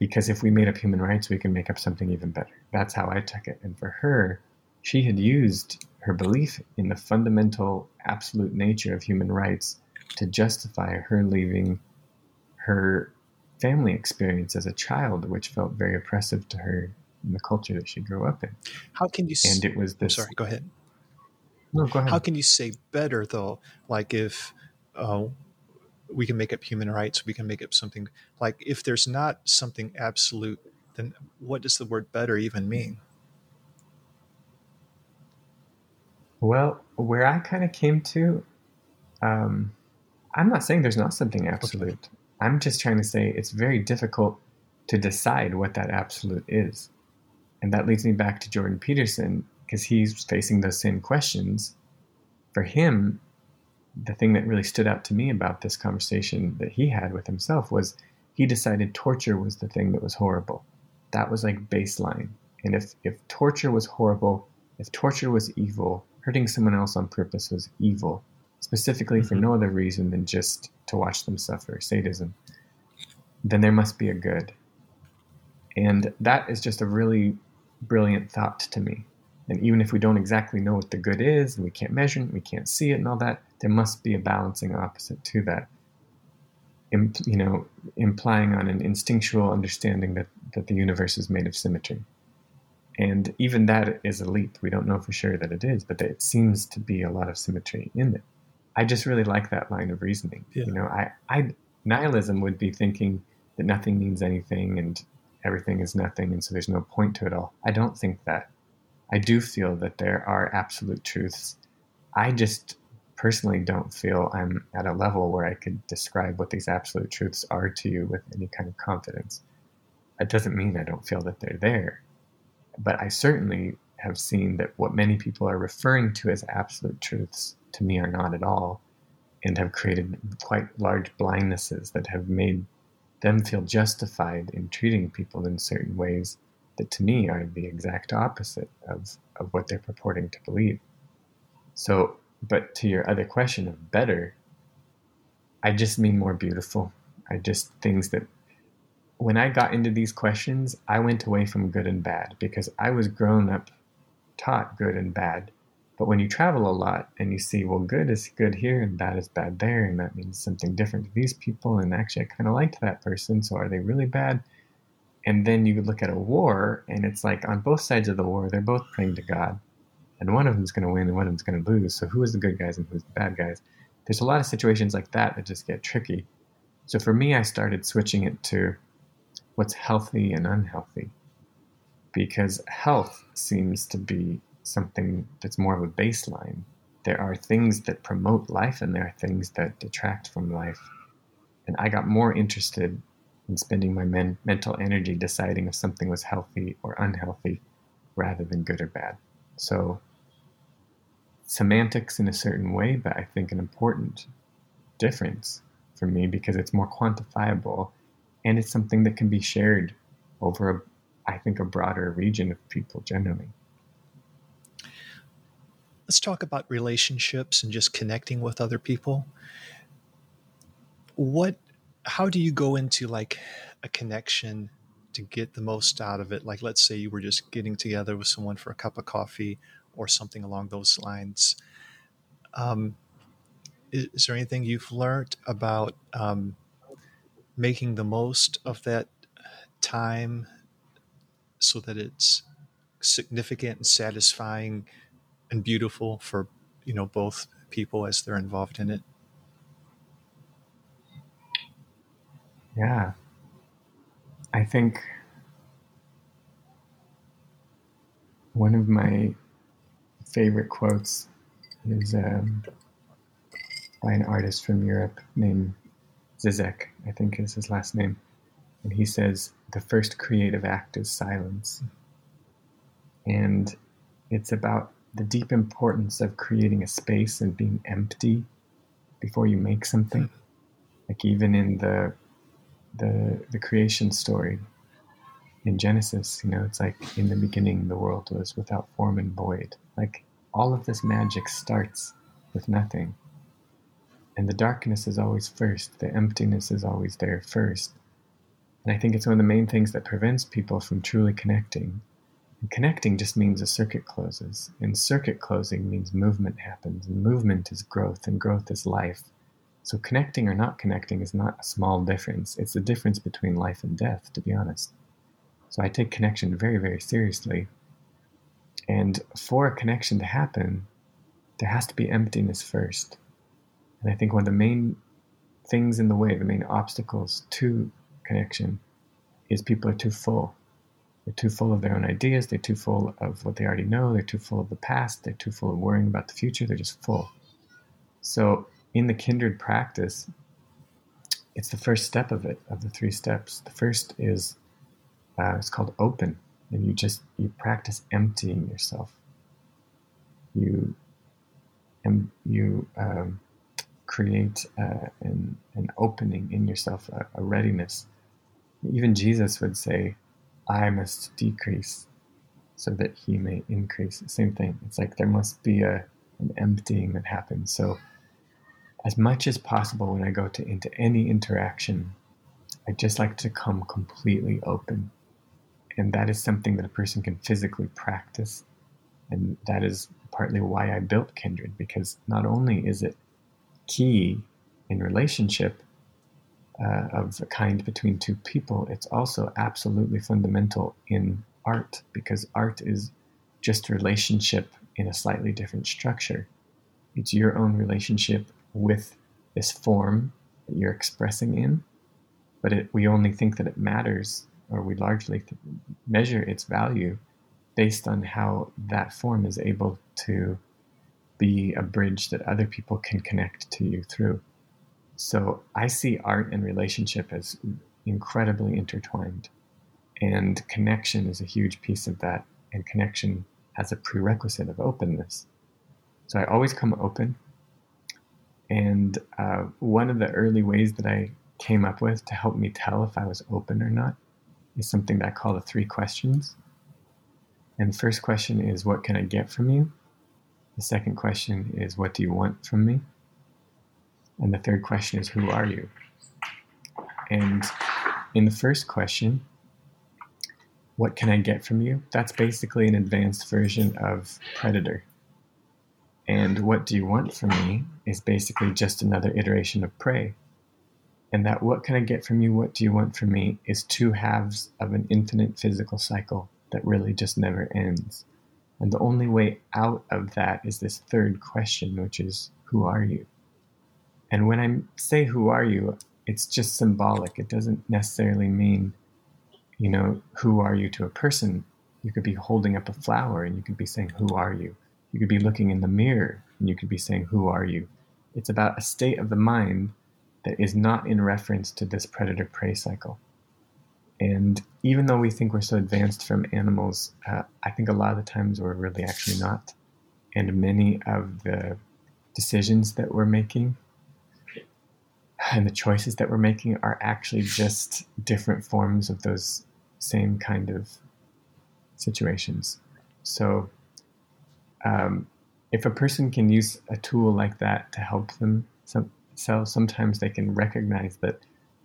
because if we made up human rights, we can make up something even better. That's how I took it. And for her, she had used her belief in the fundamental absolute nature of human rights to justify her leaving her family experience as a child, which felt very oppressive to her in the culture that she grew up in. How can you say, and it was this, sorry, go ahead. No, go ahead. How can you say better though? Like if, we can make up human rights, we can make up something, like if there's not something absolute, then what does the word better even mean? Well, where I kind of came to, I'm not saying there's not something absolute. Okay. I'm just trying to say it's very difficult to decide what that absolute is. And that leads me back to Jordan Peterson, because he's facing those same questions. For him, the thing that really stood out to me about this conversation that he had with himself was he decided torture was the thing that was horrible. That was like baseline. And if torture was horrible, if torture was evil, hurting someone else on purpose was evil, specifically for no other reason than just to watch them suffer, sadism, then there must be a good. And that is just a really brilliant thought to me. And even if we don't exactly know what the good is, and we can't measure it, we can't see it and all that, there must be a balancing opposite to that, implying on an instinctual understanding that the universe is made of symmetry. And even that is a leap. We don't know for sure that it is, but it seems to be a lot of symmetry in it. I just really like that line of reasoning. Yeah. You know, I nihilism would be thinking that nothing means anything and everything is nothing, and so there's no point to it all. I don't think that. I do feel that there are absolute truths. I just personally don't feel I'm at a level where I could describe what these absolute truths are to you with any kind of confidence. That doesn't mean I don't feel that they're there. But I certainly have seen that what many people are referring to as absolute truths to me are not at all, and have created quite large blindnesses that have made them feel justified in treating people in certain ways that to me are the exact opposite of what they're purporting to believe. So, but to your other question of better, I just mean more beautiful. When I got into these questions, I went away from good and bad, because I was grown up taught good and bad. But when you travel a lot and you see, well, good is good here and bad is bad there, and that means something different to these people, and actually I kind of liked that person, so are they really bad? And then you look at a war, and it's like on both sides of the war, they're both praying to God, and one of them's going to win and one of them's going to lose. So who is the good guys and who's the bad guys? There's a lot of situations like that just get tricky. So for me, I started switching it to what's healthy and unhealthy, because health seems to be something that's more of a baseline. There are things that promote life and there are things that detract from life. And I got more interested in spending my mental energy deciding if something was healthy or unhealthy rather than good or bad. So semantics in a certain way, but I think an important difference for me because it's more quantifiable and it's something that can be shared over, I think, a broader region of people generally. Let's talk about relationships and just connecting with other people. How do you go into like a connection to get the most out of it? Like, let's say you were just getting together with someone for a cup of coffee or something along those lines. Is there anything you've learned about making the most of that time so that it's significant and satisfying and beautiful for, you know, both people as they're involved in it? Yeah. I think one of my favorite quotes is by an artist from Europe named Zizek, I think is his last name. And he says, "The first creative act is silence." And it's about the deep importance of creating a space and being empty before you make something. Like even in the creation story in Genesis, you know, it's like in the beginning the world was without form and void. Like all of this magic starts with nothing. And the darkness is always first. The emptiness is always there first. And I think it's one of the main things that prevents people from truly connecting. And connecting just means a circuit closes, and circuit closing means movement happens, and movement is growth, and growth is life. So connecting or not connecting is not a small difference. It's the difference between life and death, to be honest. So I take connection very, very seriously. And for a connection to happen, there has to be emptiness first. And I think one of the main things in the way, the main obstacles to connection, is people are too full. They're too full of their own ideas. They're too full of what they already know. They're too full of the past. They're too full of worrying about the future. They're just full. So in the kindred practice, it's the first step of it, of the three steps. The first is, it's called open. And you practice emptying yourself. You create an opening in yourself, a readiness. Even Jesus would say, "I must decrease so that he may increase." Same thing. It's like there must be an emptying that happens. So as much as possible when I go into any interaction, I just like to come completely open. And that is something that a person can physically practice. And that is partly why I built Kindred, because not only is it key in relationship, of a kind between two people, it's also absolutely fundamental in art, because art is just relationship in a slightly different structure. It's your own relationship with this form that you're expressing in, but we only think that it matters, or we largely measure its value based on how that form is able to be a bridge that other people can connect to you through. So I see art and relationship as incredibly intertwined, and connection is a huge piece of that, and connection has a prerequisite of openness. So I always come open, and one of the early ways that I came up with to help me tell if I was open or not is something that I call the three questions. And the first question is, what can I get from you? The second question is, what do you want from me? And the third question is, who are you? And in the first question, what can I get from you? That's basically an advanced version of Predator. And what do you want from me is basically just another iteration of Prey. And that what can I get from you, what do you want from me is two halves of an infinite physical cycle that really just never ends. And the only way out of that is this third question, which is, who are you? And when I say, who are you, it's just symbolic. It doesn't necessarily mean, you know, who are you to a person, You could be holding up a flower and you could be saying, who are you? You could be looking in the mirror and you could be saying, who are you? It's about a state of the mind that is not in reference to this predator-prey cycle. And even though we think we're so advanced from animals, I think a lot of the times we're really actually not. And many of the decisions that we're making and the choices that we're making are actually just different forms of those same kind of situations. So if a person can use a tool like that to help themselves, sometimes they can recognize that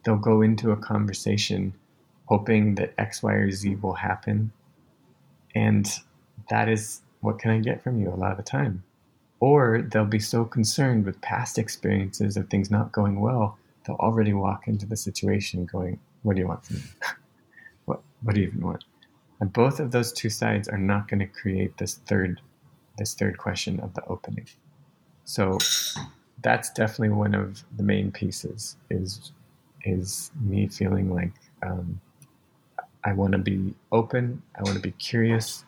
they'll go into a conversation hoping that X, Y, or Z will happen. And that is, what can I get from you a lot of the time? Or they'll be so concerned with past experiences of things not going well, they'll already walk into the situation going, what do you want from me? What do you even want? And both of those two sides are not going to create this third question of the opening. So that's definitely one of the main pieces is me feeling like I want to be open, I want to be curious,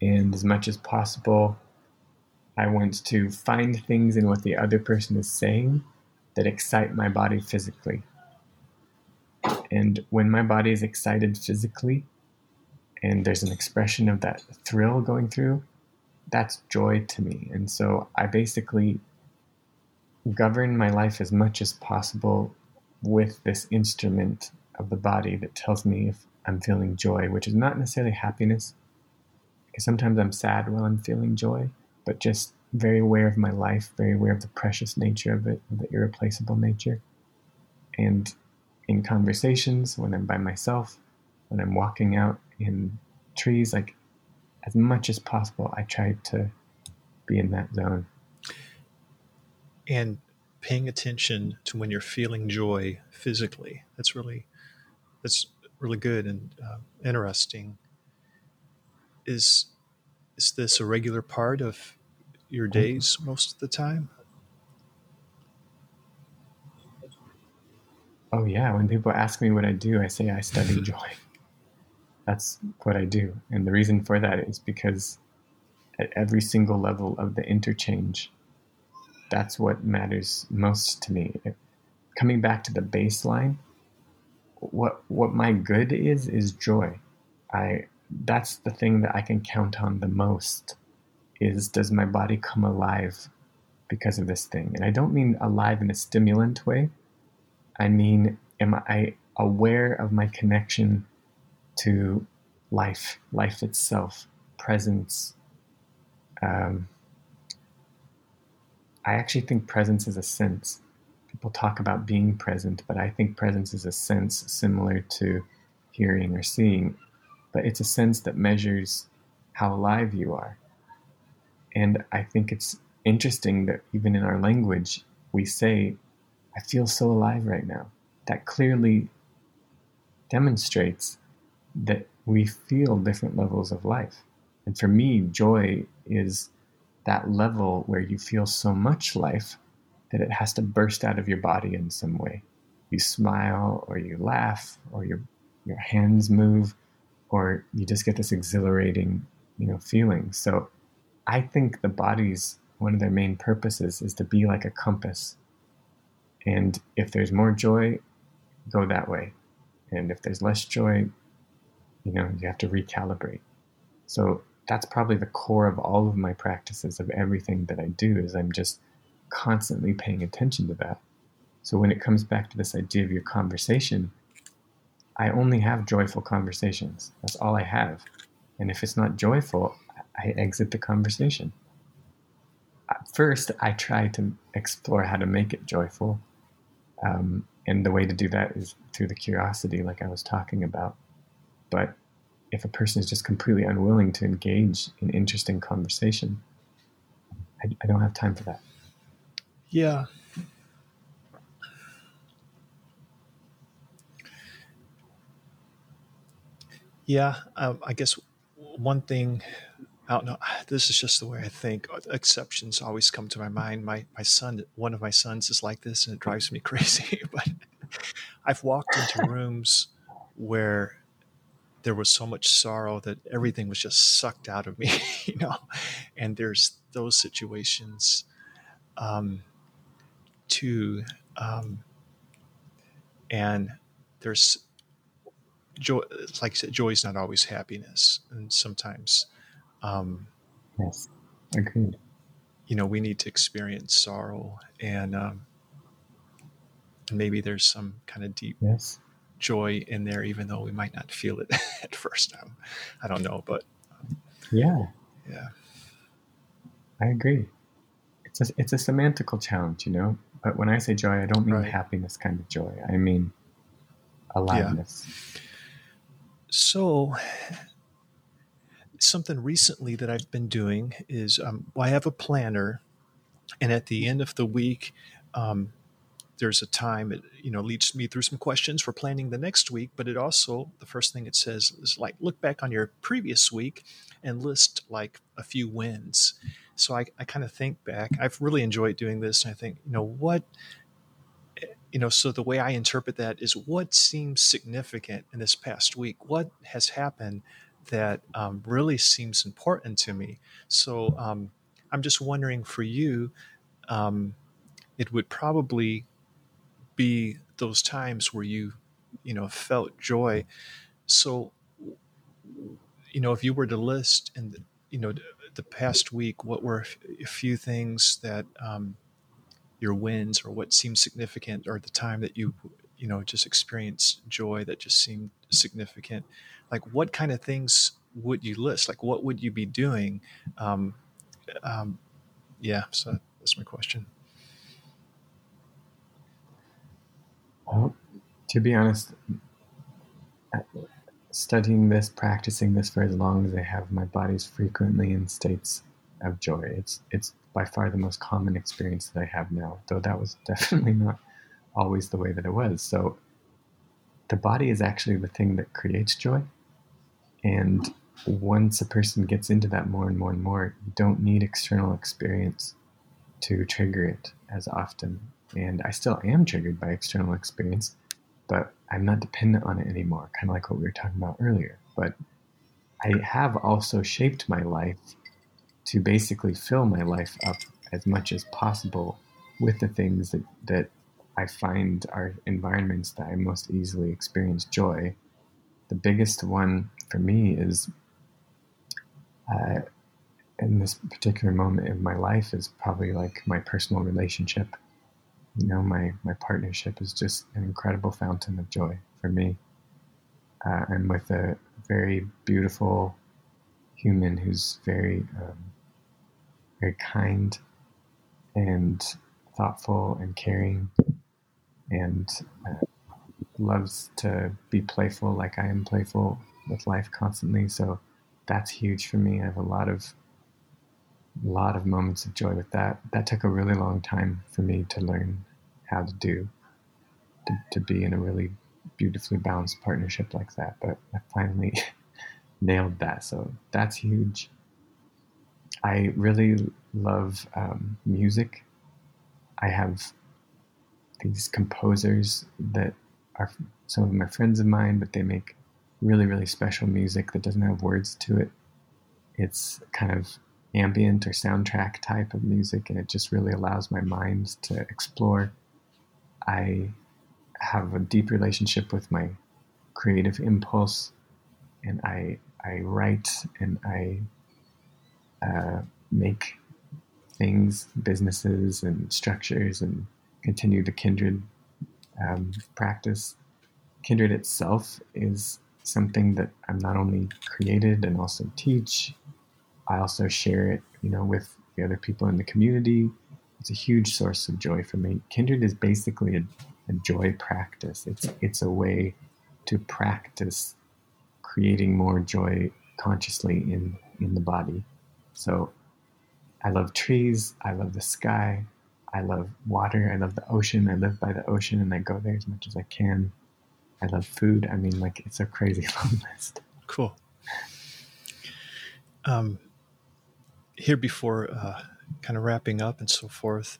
and as much as possible, I want to find things in what the other person is saying that excite my body physically. And when my body is excited physically, and there's an expression of that thrill going through, that's joy to me. And so I basically govern my life as much as possible with this instrument of the body that tells me if I'm feeling joy, which is not necessarily happiness, because sometimes I'm sad while I'm feeling joy, but just very aware of my life, very aware of the precious nature of it, of the irreplaceable nature. And in conversations, when I'm by myself, when I'm walking out in trees, like as much as possible, I try to be in that zone. And paying attention to when you're feeling joy physically, that's really good and interesting. Is this a regular part of your days most of the time? Oh yeah, when people ask me what I do, I say I study joy. That's what I do. And the reason for that is because at every single level of the interchange, that's what matters most to me. Coming back to the baseline, what my good is joy. That's the thing that I can count on the most is, does my body come alive because of this thing? And I don't mean alive in a stimulant way. I mean, am I aware of my connection to life itself, presence? I actually think presence is a sense. People talk about being present, but I think presence is a sense similar to hearing or seeing. But it's a sense that measures how alive you are. And I think it's interesting that even in our language, we say, I feel so alive right now. That clearly demonstrates that we feel different levels of life. And for me, joy is that level where you feel so much life that it has to burst out of your body in some way. You smile, or you laugh, or your hands move, or you just get this exhilarating, feeling. So I think the body's, one of their main purposes is to be like a compass. And if there's more joy, go that way. And if there's less joy, you have to recalibrate. So that's probably the core of all of my practices, of everything that I do, is I'm just constantly paying attention to that. So when it comes back to this idea of your conversation, I only have joyful conversations. That's all I have. And if it's not joyful, I exit the conversation. First, I try to explore how to make it joyful. And the way to do that is through the curiosity, like I was talking about. But if a person is just completely unwilling to engage in interesting conversation, I don't have time for that. Yeah. Yeah, I guess one thing, I don't know, this is just the way I think. Exceptions always come to my mind. My son, one of my sons is like this, and it drives me crazy. But I've walked into rooms where there was so much sorrow that everything was just sucked out of me, you know. And there's those situations too. And there's joy, like I said, joy is not always happiness. And sometimes, yes, agreed. You know, we need to experience sorrow, and maybe there's some kind of deep joy in there, even though we might not feel it at first. I don't know, but yeah, I agree. It's a semantical challenge, you know. But when I say joy, I don't mean happiness kind of joy. I mean aliveness. Yeah. So something recently that I've been doing is I have a planner, and at the end of the week, there's a time it leads me through some questions for planning the next week. But it also, the first thing it says is like, look back on your previous week and list like a few wins. So I kind of think back. I've really enjoyed doing this. And I think, so the way I interpret that is what seems significant in this past week? What has happened that really seems important to me? So I'm just wondering for you, it would probably be those times where you felt joy. So, if you were to list and, the past week, what were a few things that your wins or what seemed significant, or the time that you just experienced joy that just seemed significant? Like, what kind of things would you list? Like, what would you be doing? So that's my question. Well, to be honest, studying this, practicing this for as long as I have, my body's frequently in states of joy. It's by far the most common experience that I have now, though that was definitely not always the way that it was. So the body is actually the thing that creates joy. And once a person gets into that more and more and more, you don't need external experience to trigger it as often. And I still am triggered by external experience, but I'm not dependent on it anymore, kind of like what we were talking about earlier. But I have also shaped my life to basically fill my life up as much as possible with the things that I find are environments that I most easily experience joy. The biggest one for me is, in this particular moment in my life, is probably like my personal relationship. My partnership is just an incredible fountain of joy for me. I'm with a very beautiful human who's very, very kind and thoughtful and caring, and loves to be playful like I am playful with life constantly. So that's huge for me. I have a lot of moments of joy with that. That took a really long time for me to learn how to do, to be in a really beautifully balanced partnership like that. But I finally nailed that. So that's huge. I really love music. I have these composers that are some of my friends of mine, but they make really, really special music that doesn't have words to it. It's kind of ambient or soundtrack type of music, and it just really allows my mind to explore. I have a deep relationship with my creative impulse, and I write, and I make things, businesses and structures, and continue the kindred practice. Kindred itself is something that I'm not only created and also teach, I also share it, with the other people in the community. It's a huge source of joy for me. Kindred is basically a joy practice. It's a way to practice creating more joy consciously in the body. So I love trees. I love the sky. I love water. I love the ocean. I live by the ocean, and I go there as much as I can. I love food. I mean, like, it's a crazy long list. Cool. Here before kind of wrapping up and so forth,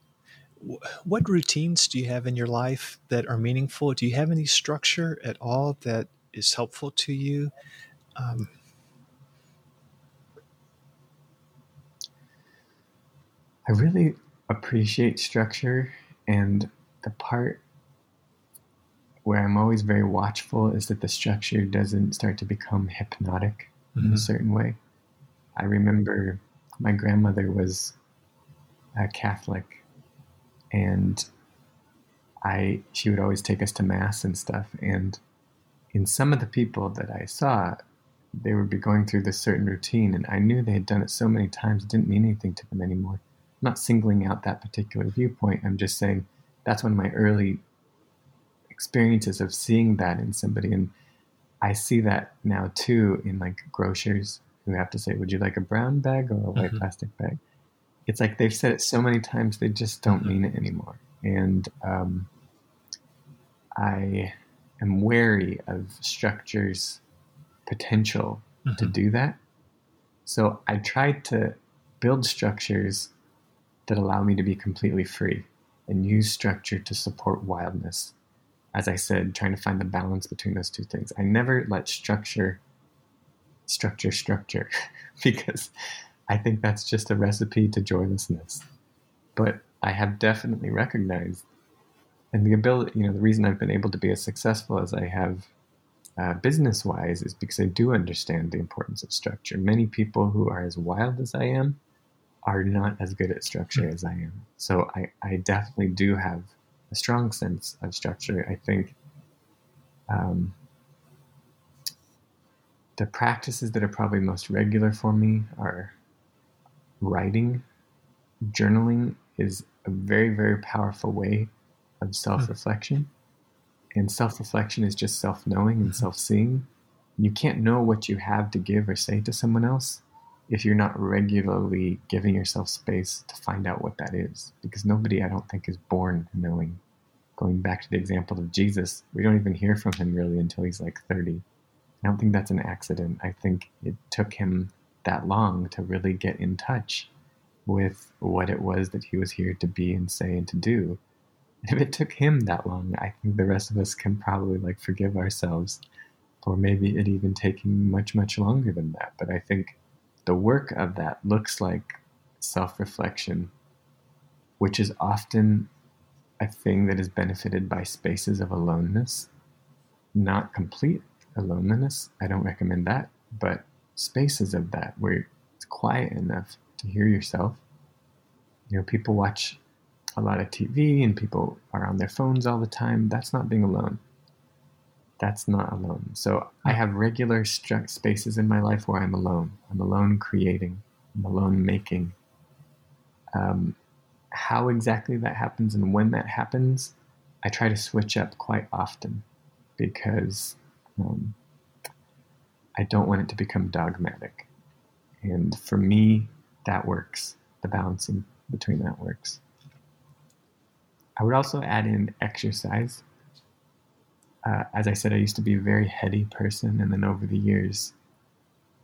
what routines do you have in your life that are meaningful? Do you have any structure at all that is helpful to you? I really appreciate structure, and the part where I'm always very watchful is that the structure doesn't start to become hypnotic in a certain way. I remember my grandmother was a Catholic, and she would always take us to Mass and stuff. And in some of the people that I saw, they would be going through this certain routine, and I knew they had done it so many times, it didn't mean anything to them anymore. I'm not singling out that particular viewpoint. I'm just saying that's one of my early experiences of seeing that in somebody. And I see that now too in like grocers who have to say, would you like a brown bag or a white plastic bag? It's like they've said it so many times, they just don't mean it anymore. And I am wary of structure's potential to do that. So I try to build structures that allow me to be completely free and use structure to support wildness. As I said, trying to find the balance between those two things. I never let structure, because I think that's just a recipe to joylessness. But I have definitely recognized, and the ability, the reason I've been able to be as successful as I have business-wise is because I do understand the importance of structure. Many people who are as wild as I am are not as good at structure as I am. So I definitely do have a strong sense of structure. I think the practices that are probably most regular for me are writing. Journaling is a very, very powerful way of self-reflection. And self-reflection is just self-knowing and self-seeing. You can't know what you have to give or say to someone else if you're not regularly giving yourself space to find out what that is. Because nobody, I don't think, is born knowing. Going back to the example of Jesus, we don't even hear from him really until he's like 30. I don't think that's an accident. I think it took him that long to really get in touch with what it was that he was here to be and say and to do. And if it took him that long, I think the rest of us can probably forgive ourselves for maybe it even taking much, much longer than that. But I think the work of that looks like self-reflection, which is often a thing that is benefited by spaces of aloneness, not complete aloneness. I don't recommend that, but spaces of that where it's quiet enough to hear yourself. People watch a lot of TV and people are on their phones all the time. That's not being alone. That's not alone. So I have regular spaces in my life where I'm alone. I'm alone creating. I'm alone making. How exactly that happens and when that happens, I try to switch up quite often because I don't want it to become dogmatic. And for me, that works. The balancing between that works. I would also add in exercise. As I said, I used to be a very heady person, and then over the years,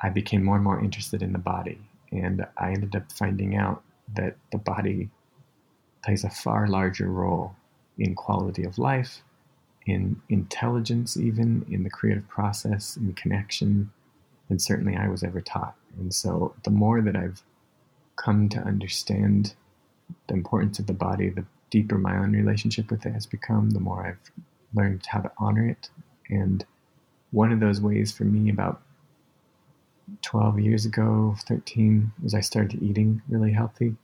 I became more and more interested in the body. And I ended up finding out that the body plays a far larger role in quality of life, in intelligence even, in the creative process, in connection, than certainly I was ever taught. And so the more that I've come to understand the importance of the body, the deeper my own relationship with it has become, the more I've learned how to honor it. And one of those ways for me about 12 years ago, 13, was I started eating really healthy.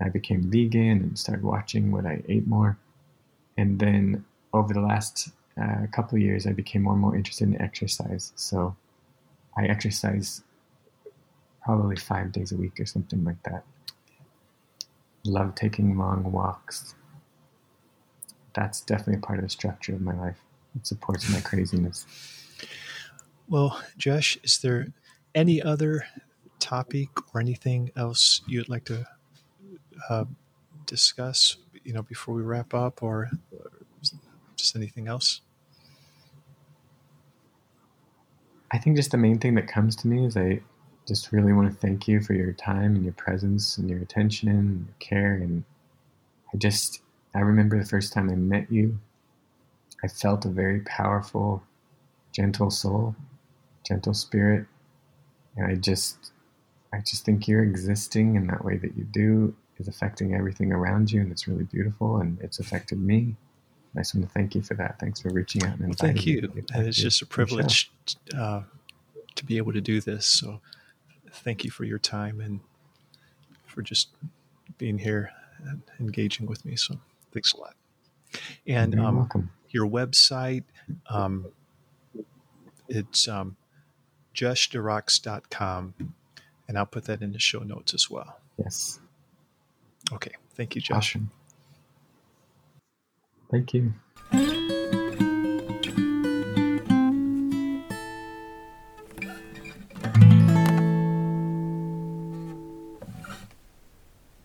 I became vegan and started watching what I ate more. And then over the last couple of years, I became more and more interested in exercise. So I exercise probably 5 days a week or something like that. Love taking long walks. That's definitely a part of the structure of my life. It supports my craziness. Well, Jesh, is there any other topic or anything else you'd like to discuss, before we wrap up, or just anything else? I think just the main thing that comes to me is I just really want to thank you for your time and your presence and your attention and your care. And I remember the first time I met you, I felt a very powerful, gentle soul. gentle spirit. And I just think you're existing in that way that you do is affecting everything around you, and it's really beautiful, and it's affected me. I just want to thank you for that. Thanks for reaching out and inviting me. Thank you. And it's just a privilege to be able to do this. So thank you for your time and for just being here and engaging with me. So thanks a lot. And you're welcome. Your website, it's jeshderox.com, and I'll put that in the show notes as well. Yes. Okay. Thank you, Josh. Awesome. Thank you.